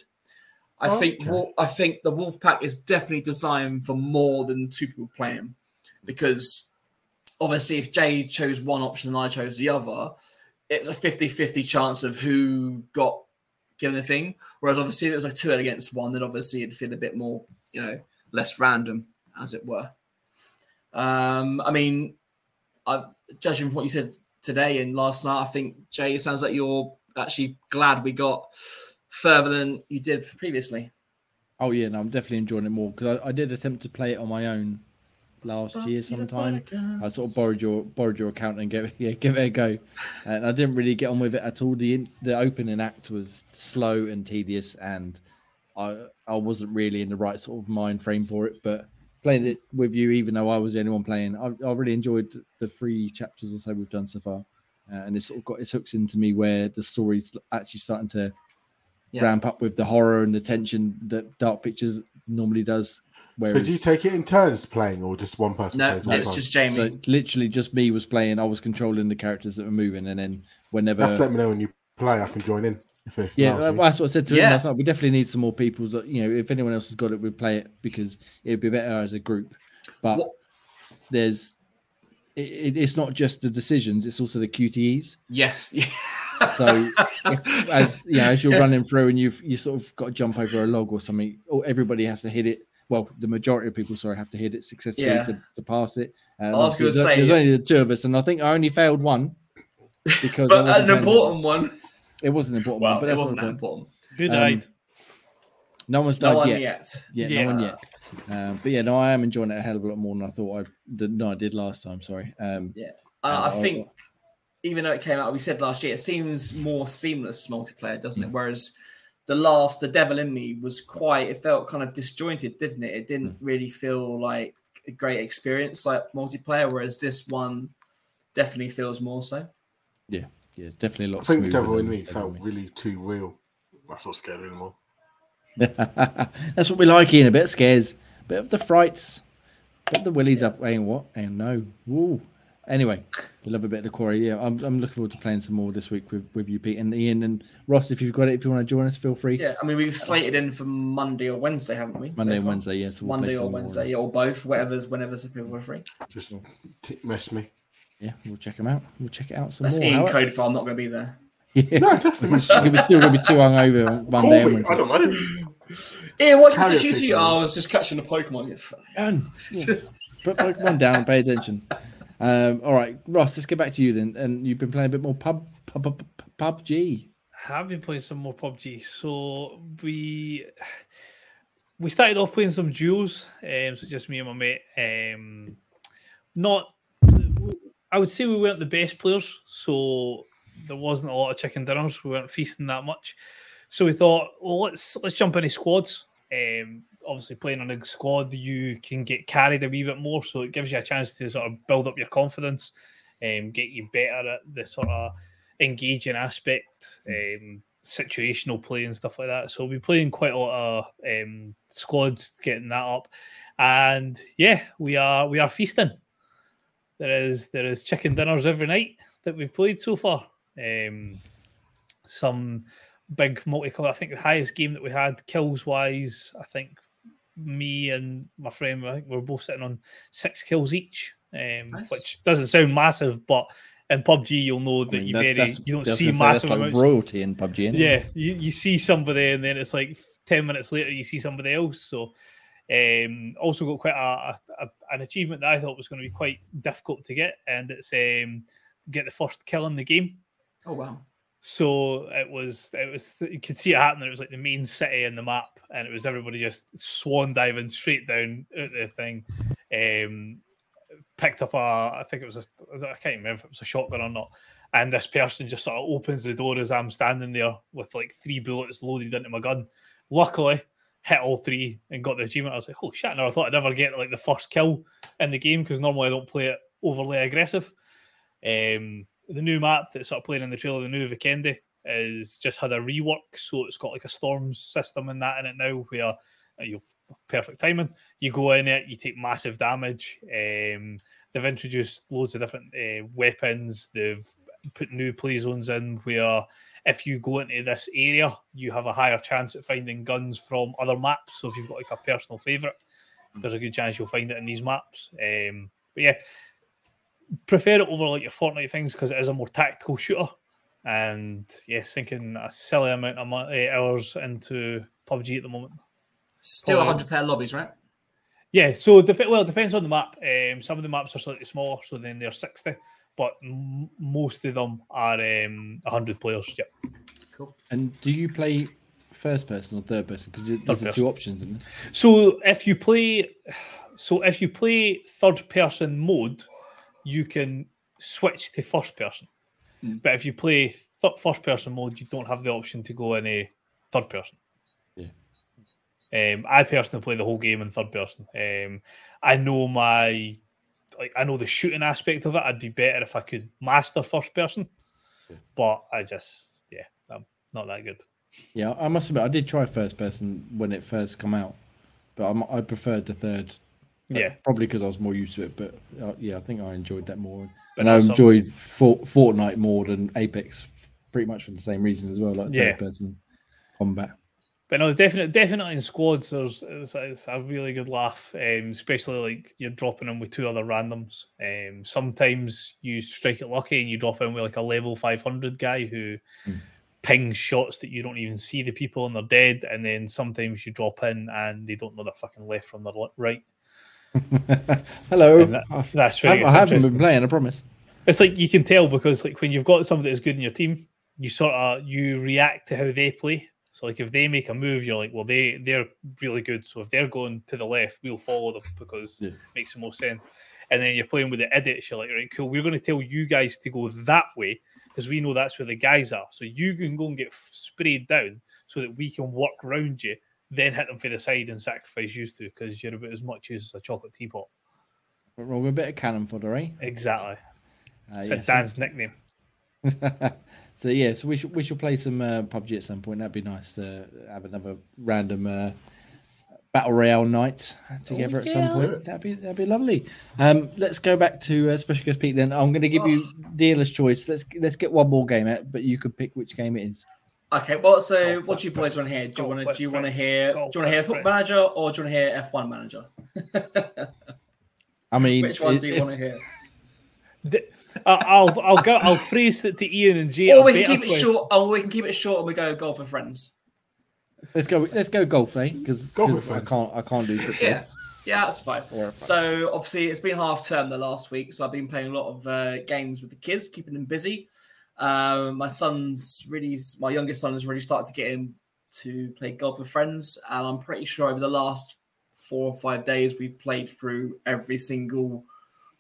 I think the Wolfpack is definitely designed for more than two people playing, because obviously if Jay chose one option and I chose the other, it's a 50-50 chance of who got given the thing. Whereas obviously if it was like two against one, then obviously it'd feel a bit more, less random, as it were. Judging from what you said today and last night, I think, Jay, it sounds like you're actually glad we got further than you did previously. Oh yeah, no, I'm definitely enjoying it more because I did attempt to play it on my own last year sometime. I sort of borrowed your account and give it a go, and I didn't really get on with it at all. The opening act was slow and tedious, and I wasn't really in the right sort of mind frame for it. But playing it with you, even though I was the only one playing, I really enjoyed the three chapters or so we've done so far, and it's sort of got its hooks into me where the story's actually starting to ramp up with the horror and the tension that Dark Pictures normally does. Whereas, so do you take it in turns playing, or just one person? No, it's just Jamie. So literally just me was playing. I was controlling the characters that were moving, and then whenever... Just let me know when you play, I can join in. That's what I said to him last night. We definitely need some more people. That, if anyone else has got it, we'll play it, because it would be better as a group. But it's not just the decisions, it's also the QTEs. Yes. So as you're running through and you sort of got to jump over a log or something, or everybody has to hit it. Well, the majority of people, have to hit it successfully to pass it. I was going to say there's only the two of us, and I think I only failed one because but an important one. It wasn't an important one, but it wasn't that important. Good aid. No one's died yet. Yeah, no one yet. I am enjoying it a hell of a lot more than I thought I did last time. Sorry. I think even though it came out, we said last year, it seems more seamless multiplayer, doesn't it? Whereas the devil in me was quite, it felt kind of disjointed, didn't it? It didn't really feel like a great experience, like multiplayer. Whereas this one definitely feels more so. Yeah, definitely a lot. I think the devil in me felt really too real. That's what scared me more. That's what we like, Ian. A bit of scares, a bit of the frights, a bit of the willies up. Ain't what? Ain't no. Woo. Anyway, we love a bit of The Quarry. Yeah, I'm looking forward to playing some more this week with you, Pete, and Ian and Ross. If you've got it, if you want to join us, feel free. Yeah, I mean, we've slated in for Monday or Wednesday, haven't we? Monday and Wednesday, yes. Yeah, so Monday or Wednesday, or both, whenever people are free. Just mess me. Yeah, we'll check them out. We'll check it out some more. That's Ian code for I'm not going to be there. Yeah. No, definitely. We're still going to be too hungover Monday. I don't know. Ian, what did you see? I was just catching the Pokemon. Put Pokemon down. Pay attention. All right, Ross, let's get back to you then. And you've been playing a bit more PUBG. I have been playing some more PUBG. So we started off playing some duos. So just me and my mate. I would say we weren't the best players. So there wasn't a lot of chicken dinners. We weren't feasting that much. So we thought, well, let's jump into squads. Obviously, playing on a squad, you can get carried a wee bit more, so it gives you a chance to sort of build up your confidence and get you better at the sort of engaging aspect, situational play and stuff like that. So we'll be playing quite a lot of squads, getting that up, and we are feasting. There is chicken dinners every night that we've played so far. some big multiplayer. I think the highest game that we had kills wise, I think me and my friend, I think we were both sitting on 6 kills each, nice. Which doesn't sound massive, but in PUBG you'll know that you don't see massive amounts. Like royalty in PUBG. Anyway. Yeah, you see somebody and then it's like 10 minutes later you see somebody else. So also got quite an achievement that I thought was going to be quite difficult to get, and it's get the first kill in the game. Oh wow. So it was you could see it happening. It was like the main city in the map, and it was everybody just swan diving straight down out the thing. Picked up I can't remember if it was a shotgun or not. And this person just sort of opens the door as I'm standing there with like 3 bullets loaded into my gun. Luckily, hit all 3 and got the achievement. I was like, oh shit, no, I thought I'd never get like the first kill in the game because normally I don't play it overly aggressive. The new map that's sort of playing in the trailer, the new Vikendi, is just had a rework, so it's got like a storms system and that in it now, where you're perfect timing. You go in it, you take massive damage. They've introduced loads of different weapons. They've put new play zones in where if you go into this area, you have a higher chance at finding guns from other maps. So if you've got like a personal favourite, there's a good chance you'll find it in these maps. But yeah. Prefer it over like your Fortnite things because it is a more tactical shooter, and yeah, sinking a silly amount of hours into PUBG at the moment. Still 100-player lobbies, right? Yeah, so it depends on the map. Some of the maps are slightly smaller, so then they're 60, but most of them are 100 players. Yep. Cool. And do you play first person or third person? Because there's the 2 options, isn't there? So if you play third person mode, you can switch to first person. But if you play first person mode, you don't have the option to go in a third person. Yeah. I personally play the whole game in third person. I know the shooting aspect of it. I'd be better if I could master first person, but I just, I'm not that good. Yeah, I must admit, I did try first person when it first came out, but I preferred the third. Yeah, probably because I was more used to it, but I think I enjoyed that more. But and I enjoyed Fortnite more than Apex, pretty much for the same reason as well, like third-person combat. But no, definitely in squads, it's a really good laugh, especially like you're dropping in with 2 other randoms. Sometimes you strike it lucky and you drop in with like a level 500 guy who pings shots that you don't even see the people and they're dead, and then sometimes you drop in and they don't know their fucking left from their right. Hello. That's really I haven't been playing, I promise. It's like you can tell because like when you've got somebody that's good in your team, you sort of react to how they play. So like if they make a move, you're like, well, they're really good. So if they're going to the left, we'll follow them because it makes the most sense. And then you're playing with the idiots, you're like, right, cool, we're going to tell you guys to go that way because we know that's where the guys are. So you can go and get sprayed down so that we can work around you. Then hit them for the side and sacrifice used to because you're about as much as a chocolate teapot. But wrong with a bit of cannon fodder, eh? Exactly. Dan's nickname. So we should play some PUBG at some point. That'd be nice to have another random battle royale night together at some point. That'd be lovely. Let's go back to special guest Pete. Then I'm going to give you dealer's choice. Let's get one more game out, but you could pick which game it is. Okay, well, so what do you boys want to hear? Do you want to hear Football Manager or do you want to hear F1 Manager? I mean, which one do you want to hear? I'll phrase it to Ian and Jay. Or we can keep it short. And we go golf with friends. Let's go golf, eh? Because I can't do football. Yeah, that's fine. So obviously it's been half term the last week, so I've been playing a lot of games with the kids, keeping them busy. My youngest son has really started to get him to play golf with friends, and I'm pretty sure over the last 4 or 5 days we've played through every single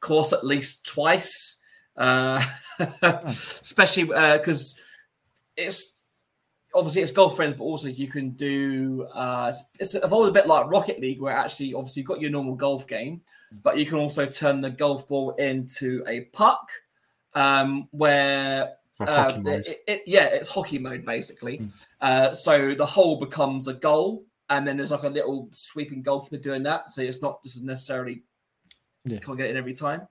course at least twice, especially because it's obviously it's golf friends, but also you can do it's evolved a bit like Rocket League, where actually obviously you've got your normal golf game, but you can also turn the golf ball into a puck, where it's hockey mode basically. So the hole becomes a goal, and then there's like a little sweeping goalkeeper doing that. So it's not just necessarily can't get it in every time.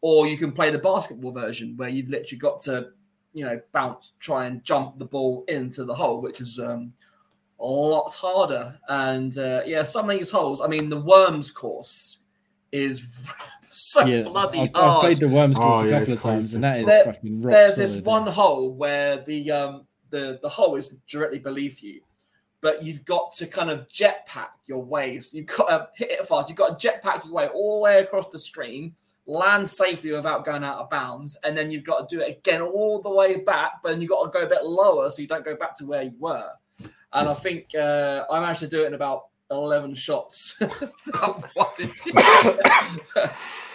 Or you can play the basketball version where you've literally got to you know, bounce, try and jump the ball into the hole, which is a lot harder. And yeah, some of these holes, I mean, the Worms course is so bloody hard. I've played the Worms course a couple of times, and that is fucking rock solid. There's this one hole where the hole is directly beneath you, but you've got to kind of jetpack your way. So you've got to hit it fast. You've got to jetpack your way all the way across the stream, land safely without going out of bounds, and then you've got to do it again all the way back, but then you've got to go a bit lower so you don't go back to where you were. And I think I managed to do it in about 11 shots.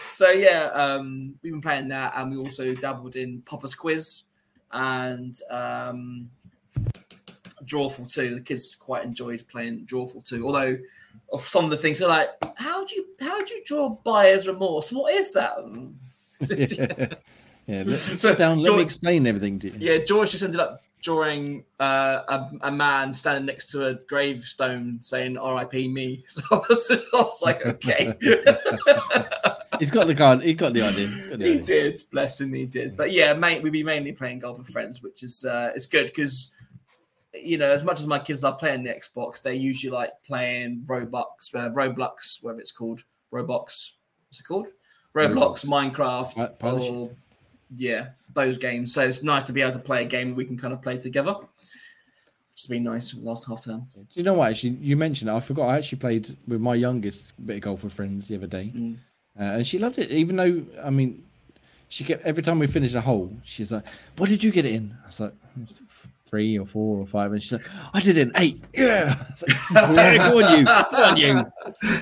So, yeah, we've been playing that, and we also dabbled in Popper's Quiz and Drawful 2. The kids quite enjoyed playing Drawful 2, although of some of the things they're like, how do you draw buyer's remorse? What is that? Let me explain everything to you. Yeah, George just ended up drawing a man standing next to a gravestone saying R.I.P. me. So I was like, okay. He's got the card. He got the idea. He did. Bless him, he did. But yeah, mate, we'd be mainly playing golf with friends, which is it's good because, you know, as much as my kids love playing the Xbox, they usually like playing Roblox, whatever it's called. Roblox. Minecraft, or... yeah, those games. So it's nice to be able to play a game we can kind of play together. It's been nice for the last half term. Do you know what? Actually, you mentioned it. I forgot. I actually played with my youngest a bit of golf with friends the other day, and she loved it. Even though, I mean, she kept every time we finished a hole, she's like, "What did you get it in?" I was like, 3 or 4 or 5, and she's like, "I did it in 8." Yeah, like, go on you.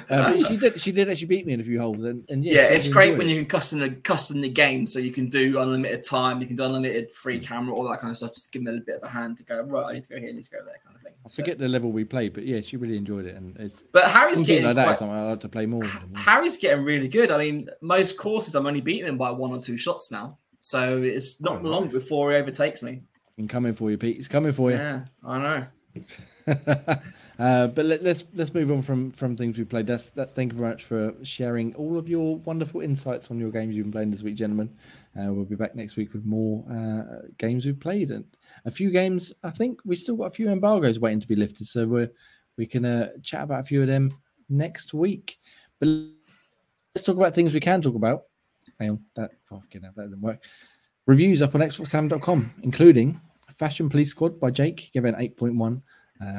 But she did actually beat me in a few holes. And it's great when you can custom the game, so you can do unlimited time, you can do unlimited free camera, all that kind of stuff. Just give them a little bit of a hand to go, right, I need to go here, I need to go there, kind of thing. I forget the level we played, but yeah, she really enjoyed it. And it's but Harry's getting like that. I like to play more. Harry's getting really good. I mean, most courses I'm only beating him by 1 or 2 shots now, so it's not long before he overtakes me. Coming for you, Pete. He's coming for you. Yeah, I know. But let's move on from things we played. Thank you very much for sharing all of your wonderful insights on your games you've been playing this week, gentlemen. We'll be back next week with more games we've played, and a few games. I think we still got a few embargoes waiting to be lifted, so we can chat about a few of them next week. But let's talk about things we can talk about. Hang on, that didn't work. Reviews up on xboxtavern.com, including Fashion Police Squad by Jake, given 8.1.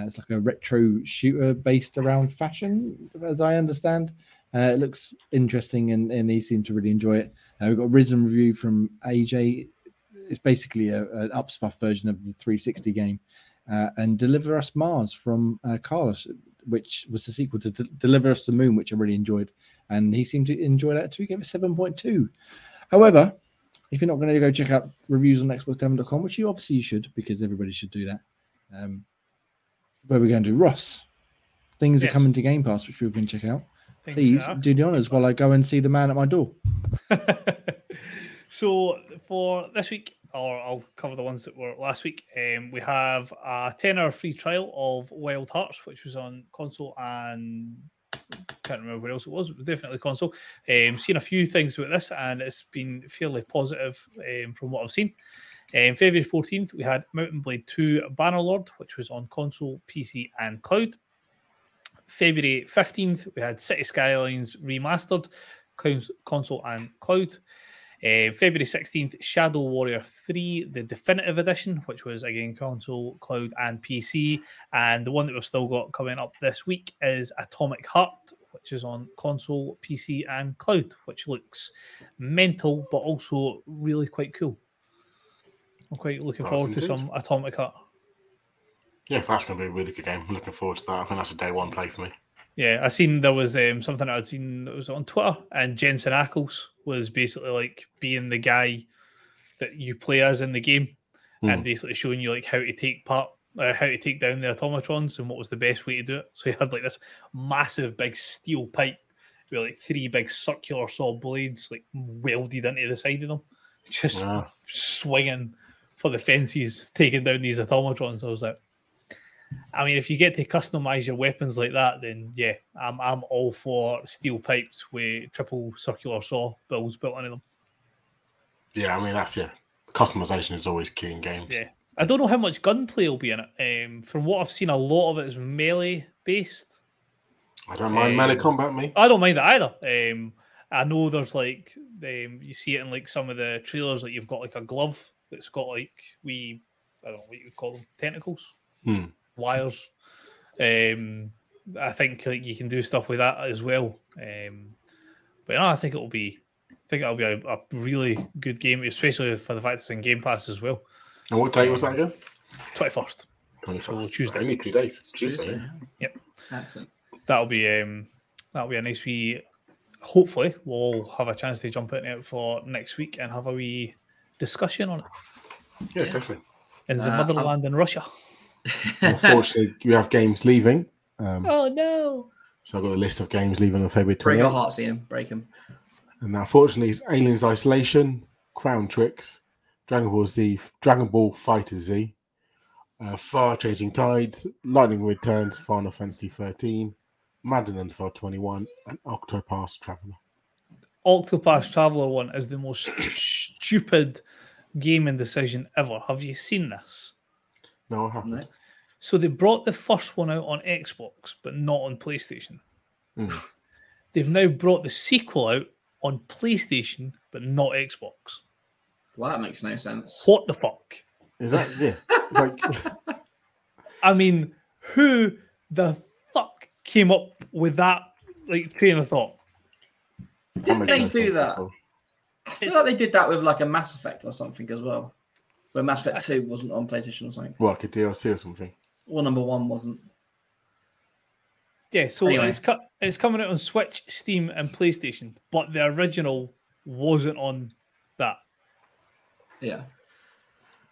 It's like a retro shooter based around fashion, as I understand. It looks interesting, and he seemed to really enjoy it. We've got a Risen review from AJ. It's basically an upspuff version of the 360 game. And Deliver Us Mars from Carlos, which was the sequel to Deliver Us the Moon, which I really enjoyed. And he seemed to enjoy that too. He gave it 7.2. However... if you're not going to go check out reviews on xboxtavern.com, which you should, because everybody should do that. Where we're going to do, Ross, things are coming to Game Pass, which people can check out. Please do the honours while I go and see the man at my door. So for this week, or I'll cover the ones that were last week, we have a 10-hour free trial of Wild Hearts, which was on console and... can't remember where else it was, but definitely console. Seen a few things about this, and it's been fairly positive from what I've seen. February 14th, we had Mountain Blade 2 Bannerlord, which was on console, PC, and cloud. February 15th, we had City Skylines Remastered, console and cloud. February 16th, Shadow Warrior 3, the Definitive Edition, which was, again, console, cloud, and PC. And the one that we've still got coming up this week is Atomic Heart, which is on console, PC, and cloud, which looks mental, but also really quite cool. I'm quite looking forward to some Atomic Heart. Yeah, that's going to be a really good game. I'm looking forward to that. I think that's a day one play for me. Yeah, I seen there was something I'd seen that was on Twitter, and Jensen Ackles was basically like being the guy that you play as in the game, and basically showing you like how to take part, how to take down the automatrons and what was the best way to do it. So he had like this massive big steel pipe with like 3 big circular saw blades like welded into the side of them, just swinging for the fences, taking down these automatrons. I was like, I mean, if you get to customize your weapons like that, then yeah, I'm all for steel pipes with triple circular saw builds built into them. Yeah, I mean, that's customization is always key in games. Yeah, I don't know how much gunplay will be in it. From what I've seen, a lot of it is melee based. I don't mind melee combat, mate. I don't mind that either. I know there's like you see it in like some of the trailers that you've got like a glove that's got like I don't know what you would call them, tentacles, wires. I think like you can do stuff with that as well. But no, I think it'll be a really good game, especially for the fact it's in Game Pass as well. And what date was that again? 21st. So Tuesday. Only 2 days. It's Tuesday. Yep. Excellent. That'll be a nice wee. Hopefully, we'll have a chance to jump in it for next week and have a wee discussion on it. Yeah, definitely. In the motherland in Russia. Unfortunately, we have games leaving. Oh no! So I've got a list of games leaving on February 20th. Break your hearts, Ian. Break them. And now, fortunately, it's Aliens Isolation, Crown Tricks, Dragon Ball Z, Dragon Ball Fighter Z, Far Changing Tides, Lightning Returns, Final Fantasy 13, Madden NFL 21, and Octopath Traveler. Octopath Traveler one is the most stupid gaming decision ever. Have you seen this? No, I haven't. No. So they brought the first one out on Xbox, but not on PlayStation. Mm. They've now brought the sequel out on PlayStation, but not Xbox. Well, that makes no sense. What the fuck? Is that, like... I mean, who the fuck came up with that like train of thought? Didn't they do that? I feel like they did that with like a Mass Effect or something as well, where Mass Effect 2 wasn't on PlayStation or something. Well, like a DLC or something. Well, number one wasn't. Yeah, so anyway. It's coming out on Switch, Steam, and PlayStation, but the original wasn't on that. Yeah.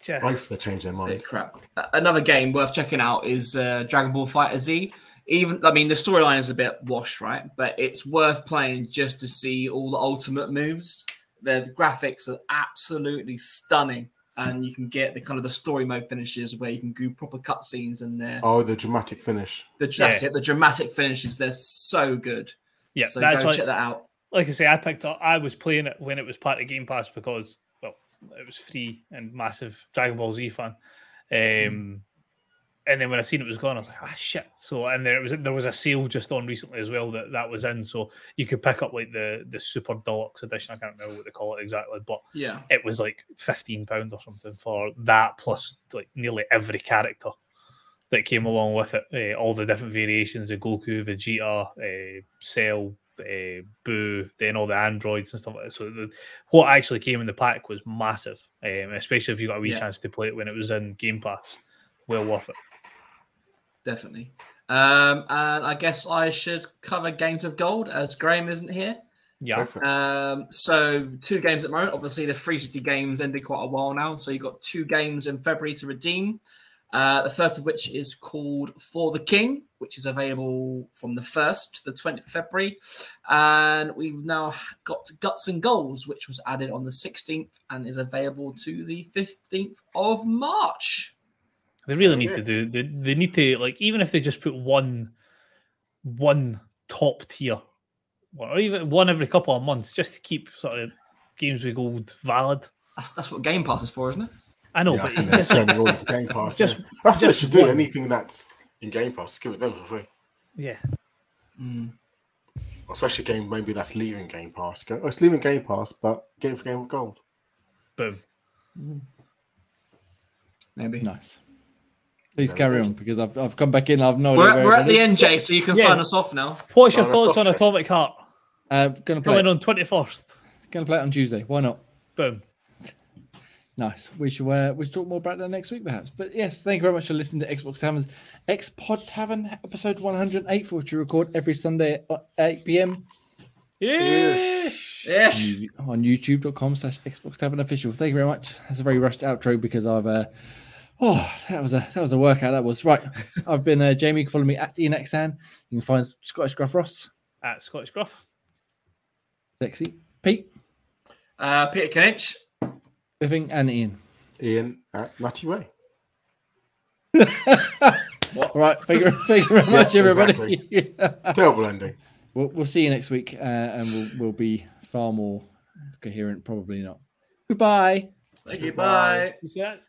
Just... both they changed their mind. Crap. Another game worth checking out is Dragon Ball Fighter Z. The storyline is a bit washed, right? But it's worth playing just to see all the ultimate moves. The graphics are absolutely stunning. And you can get the kind of the story mode finishes where you can do proper cutscenes in there. Oh, the dramatic finish. That's it. The dramatic finishes. They're so good. Yeah, so go check that out. Like I say, I was playing it when it was part of Game Pass because, well, it was free and massive Dragon Ball Z fan. And then when I seen it was gone, I was like, ah, shit. So, and there was a sale just on recently as well that was in. So you could pick up like the Super Deluxe edition. I can't remember what they call it exactly, but yeah, it was like £15 or something for that, plus like nearly every character that came along with it. All the different variations of Goku, Vegeta, Cell, Boo, then all the androids and stuff like that. So what actually came in the pack was massive, especially if you got a wee chance to play it when it was in Game Pass. Well worth it. Definitely. And I guess I should cover Games of Gold as Graham isn't here. Yeah. So 2 games at the moment. Obviously, the free city games ended quite a while now. So you've got 2 games in February to redeem. The first of which is called For the King, which is available from the 1st to the 20th of February. And we've now got Guts and Goals, which was added on the 16th and is available to the 15th of March. They really need to do. They need to, like, even if they just put one top tier, or even one every couple of months, just to keep sort of Games with Gold valid. That's what Game Pass is for, isn't it? I know, but it's Game Pass. That's what they should do. One. Anything that's in Game Pass, give it them for free. Yeah. Mm. Especially a game maybe that's leaving Game Pass. It's leaving Game Pass, but game for Game of Gold. Boom. Mm. Maybe nice. Please carry on because I've come back in. I've no. We're at the end, Jay, so you can sign us off now. What's your thoughts on Atomic Heart? Coming on 21st. Going to play it on Tuesday. Why not? Boom. Nice. We should talk more about that next week, perhaps. But yes, thank you very much for listening to Xbox Tavern's X-Pod Tavern, episode 108, which we record every Sunday at 8 p.m. Yes. On YouTube.com/Xbox Tavern Official. Thank you very much. That's a very rushed outro because I've. That was a workout. That was right. I've been Jamie. You can follow me at Ian Xan. You can find Scottish Gruff Ross at Scottish Gruff. Sexy Pete. Peter Kinch. Living and Ian. Ian at Nutty Way. What? Right. Thank you very much, everybody. Exactly. Terrible ending. We'll see you next week, and we'll be far more coherent. Probably not. Goodbye. Thank you. Bye. You see that?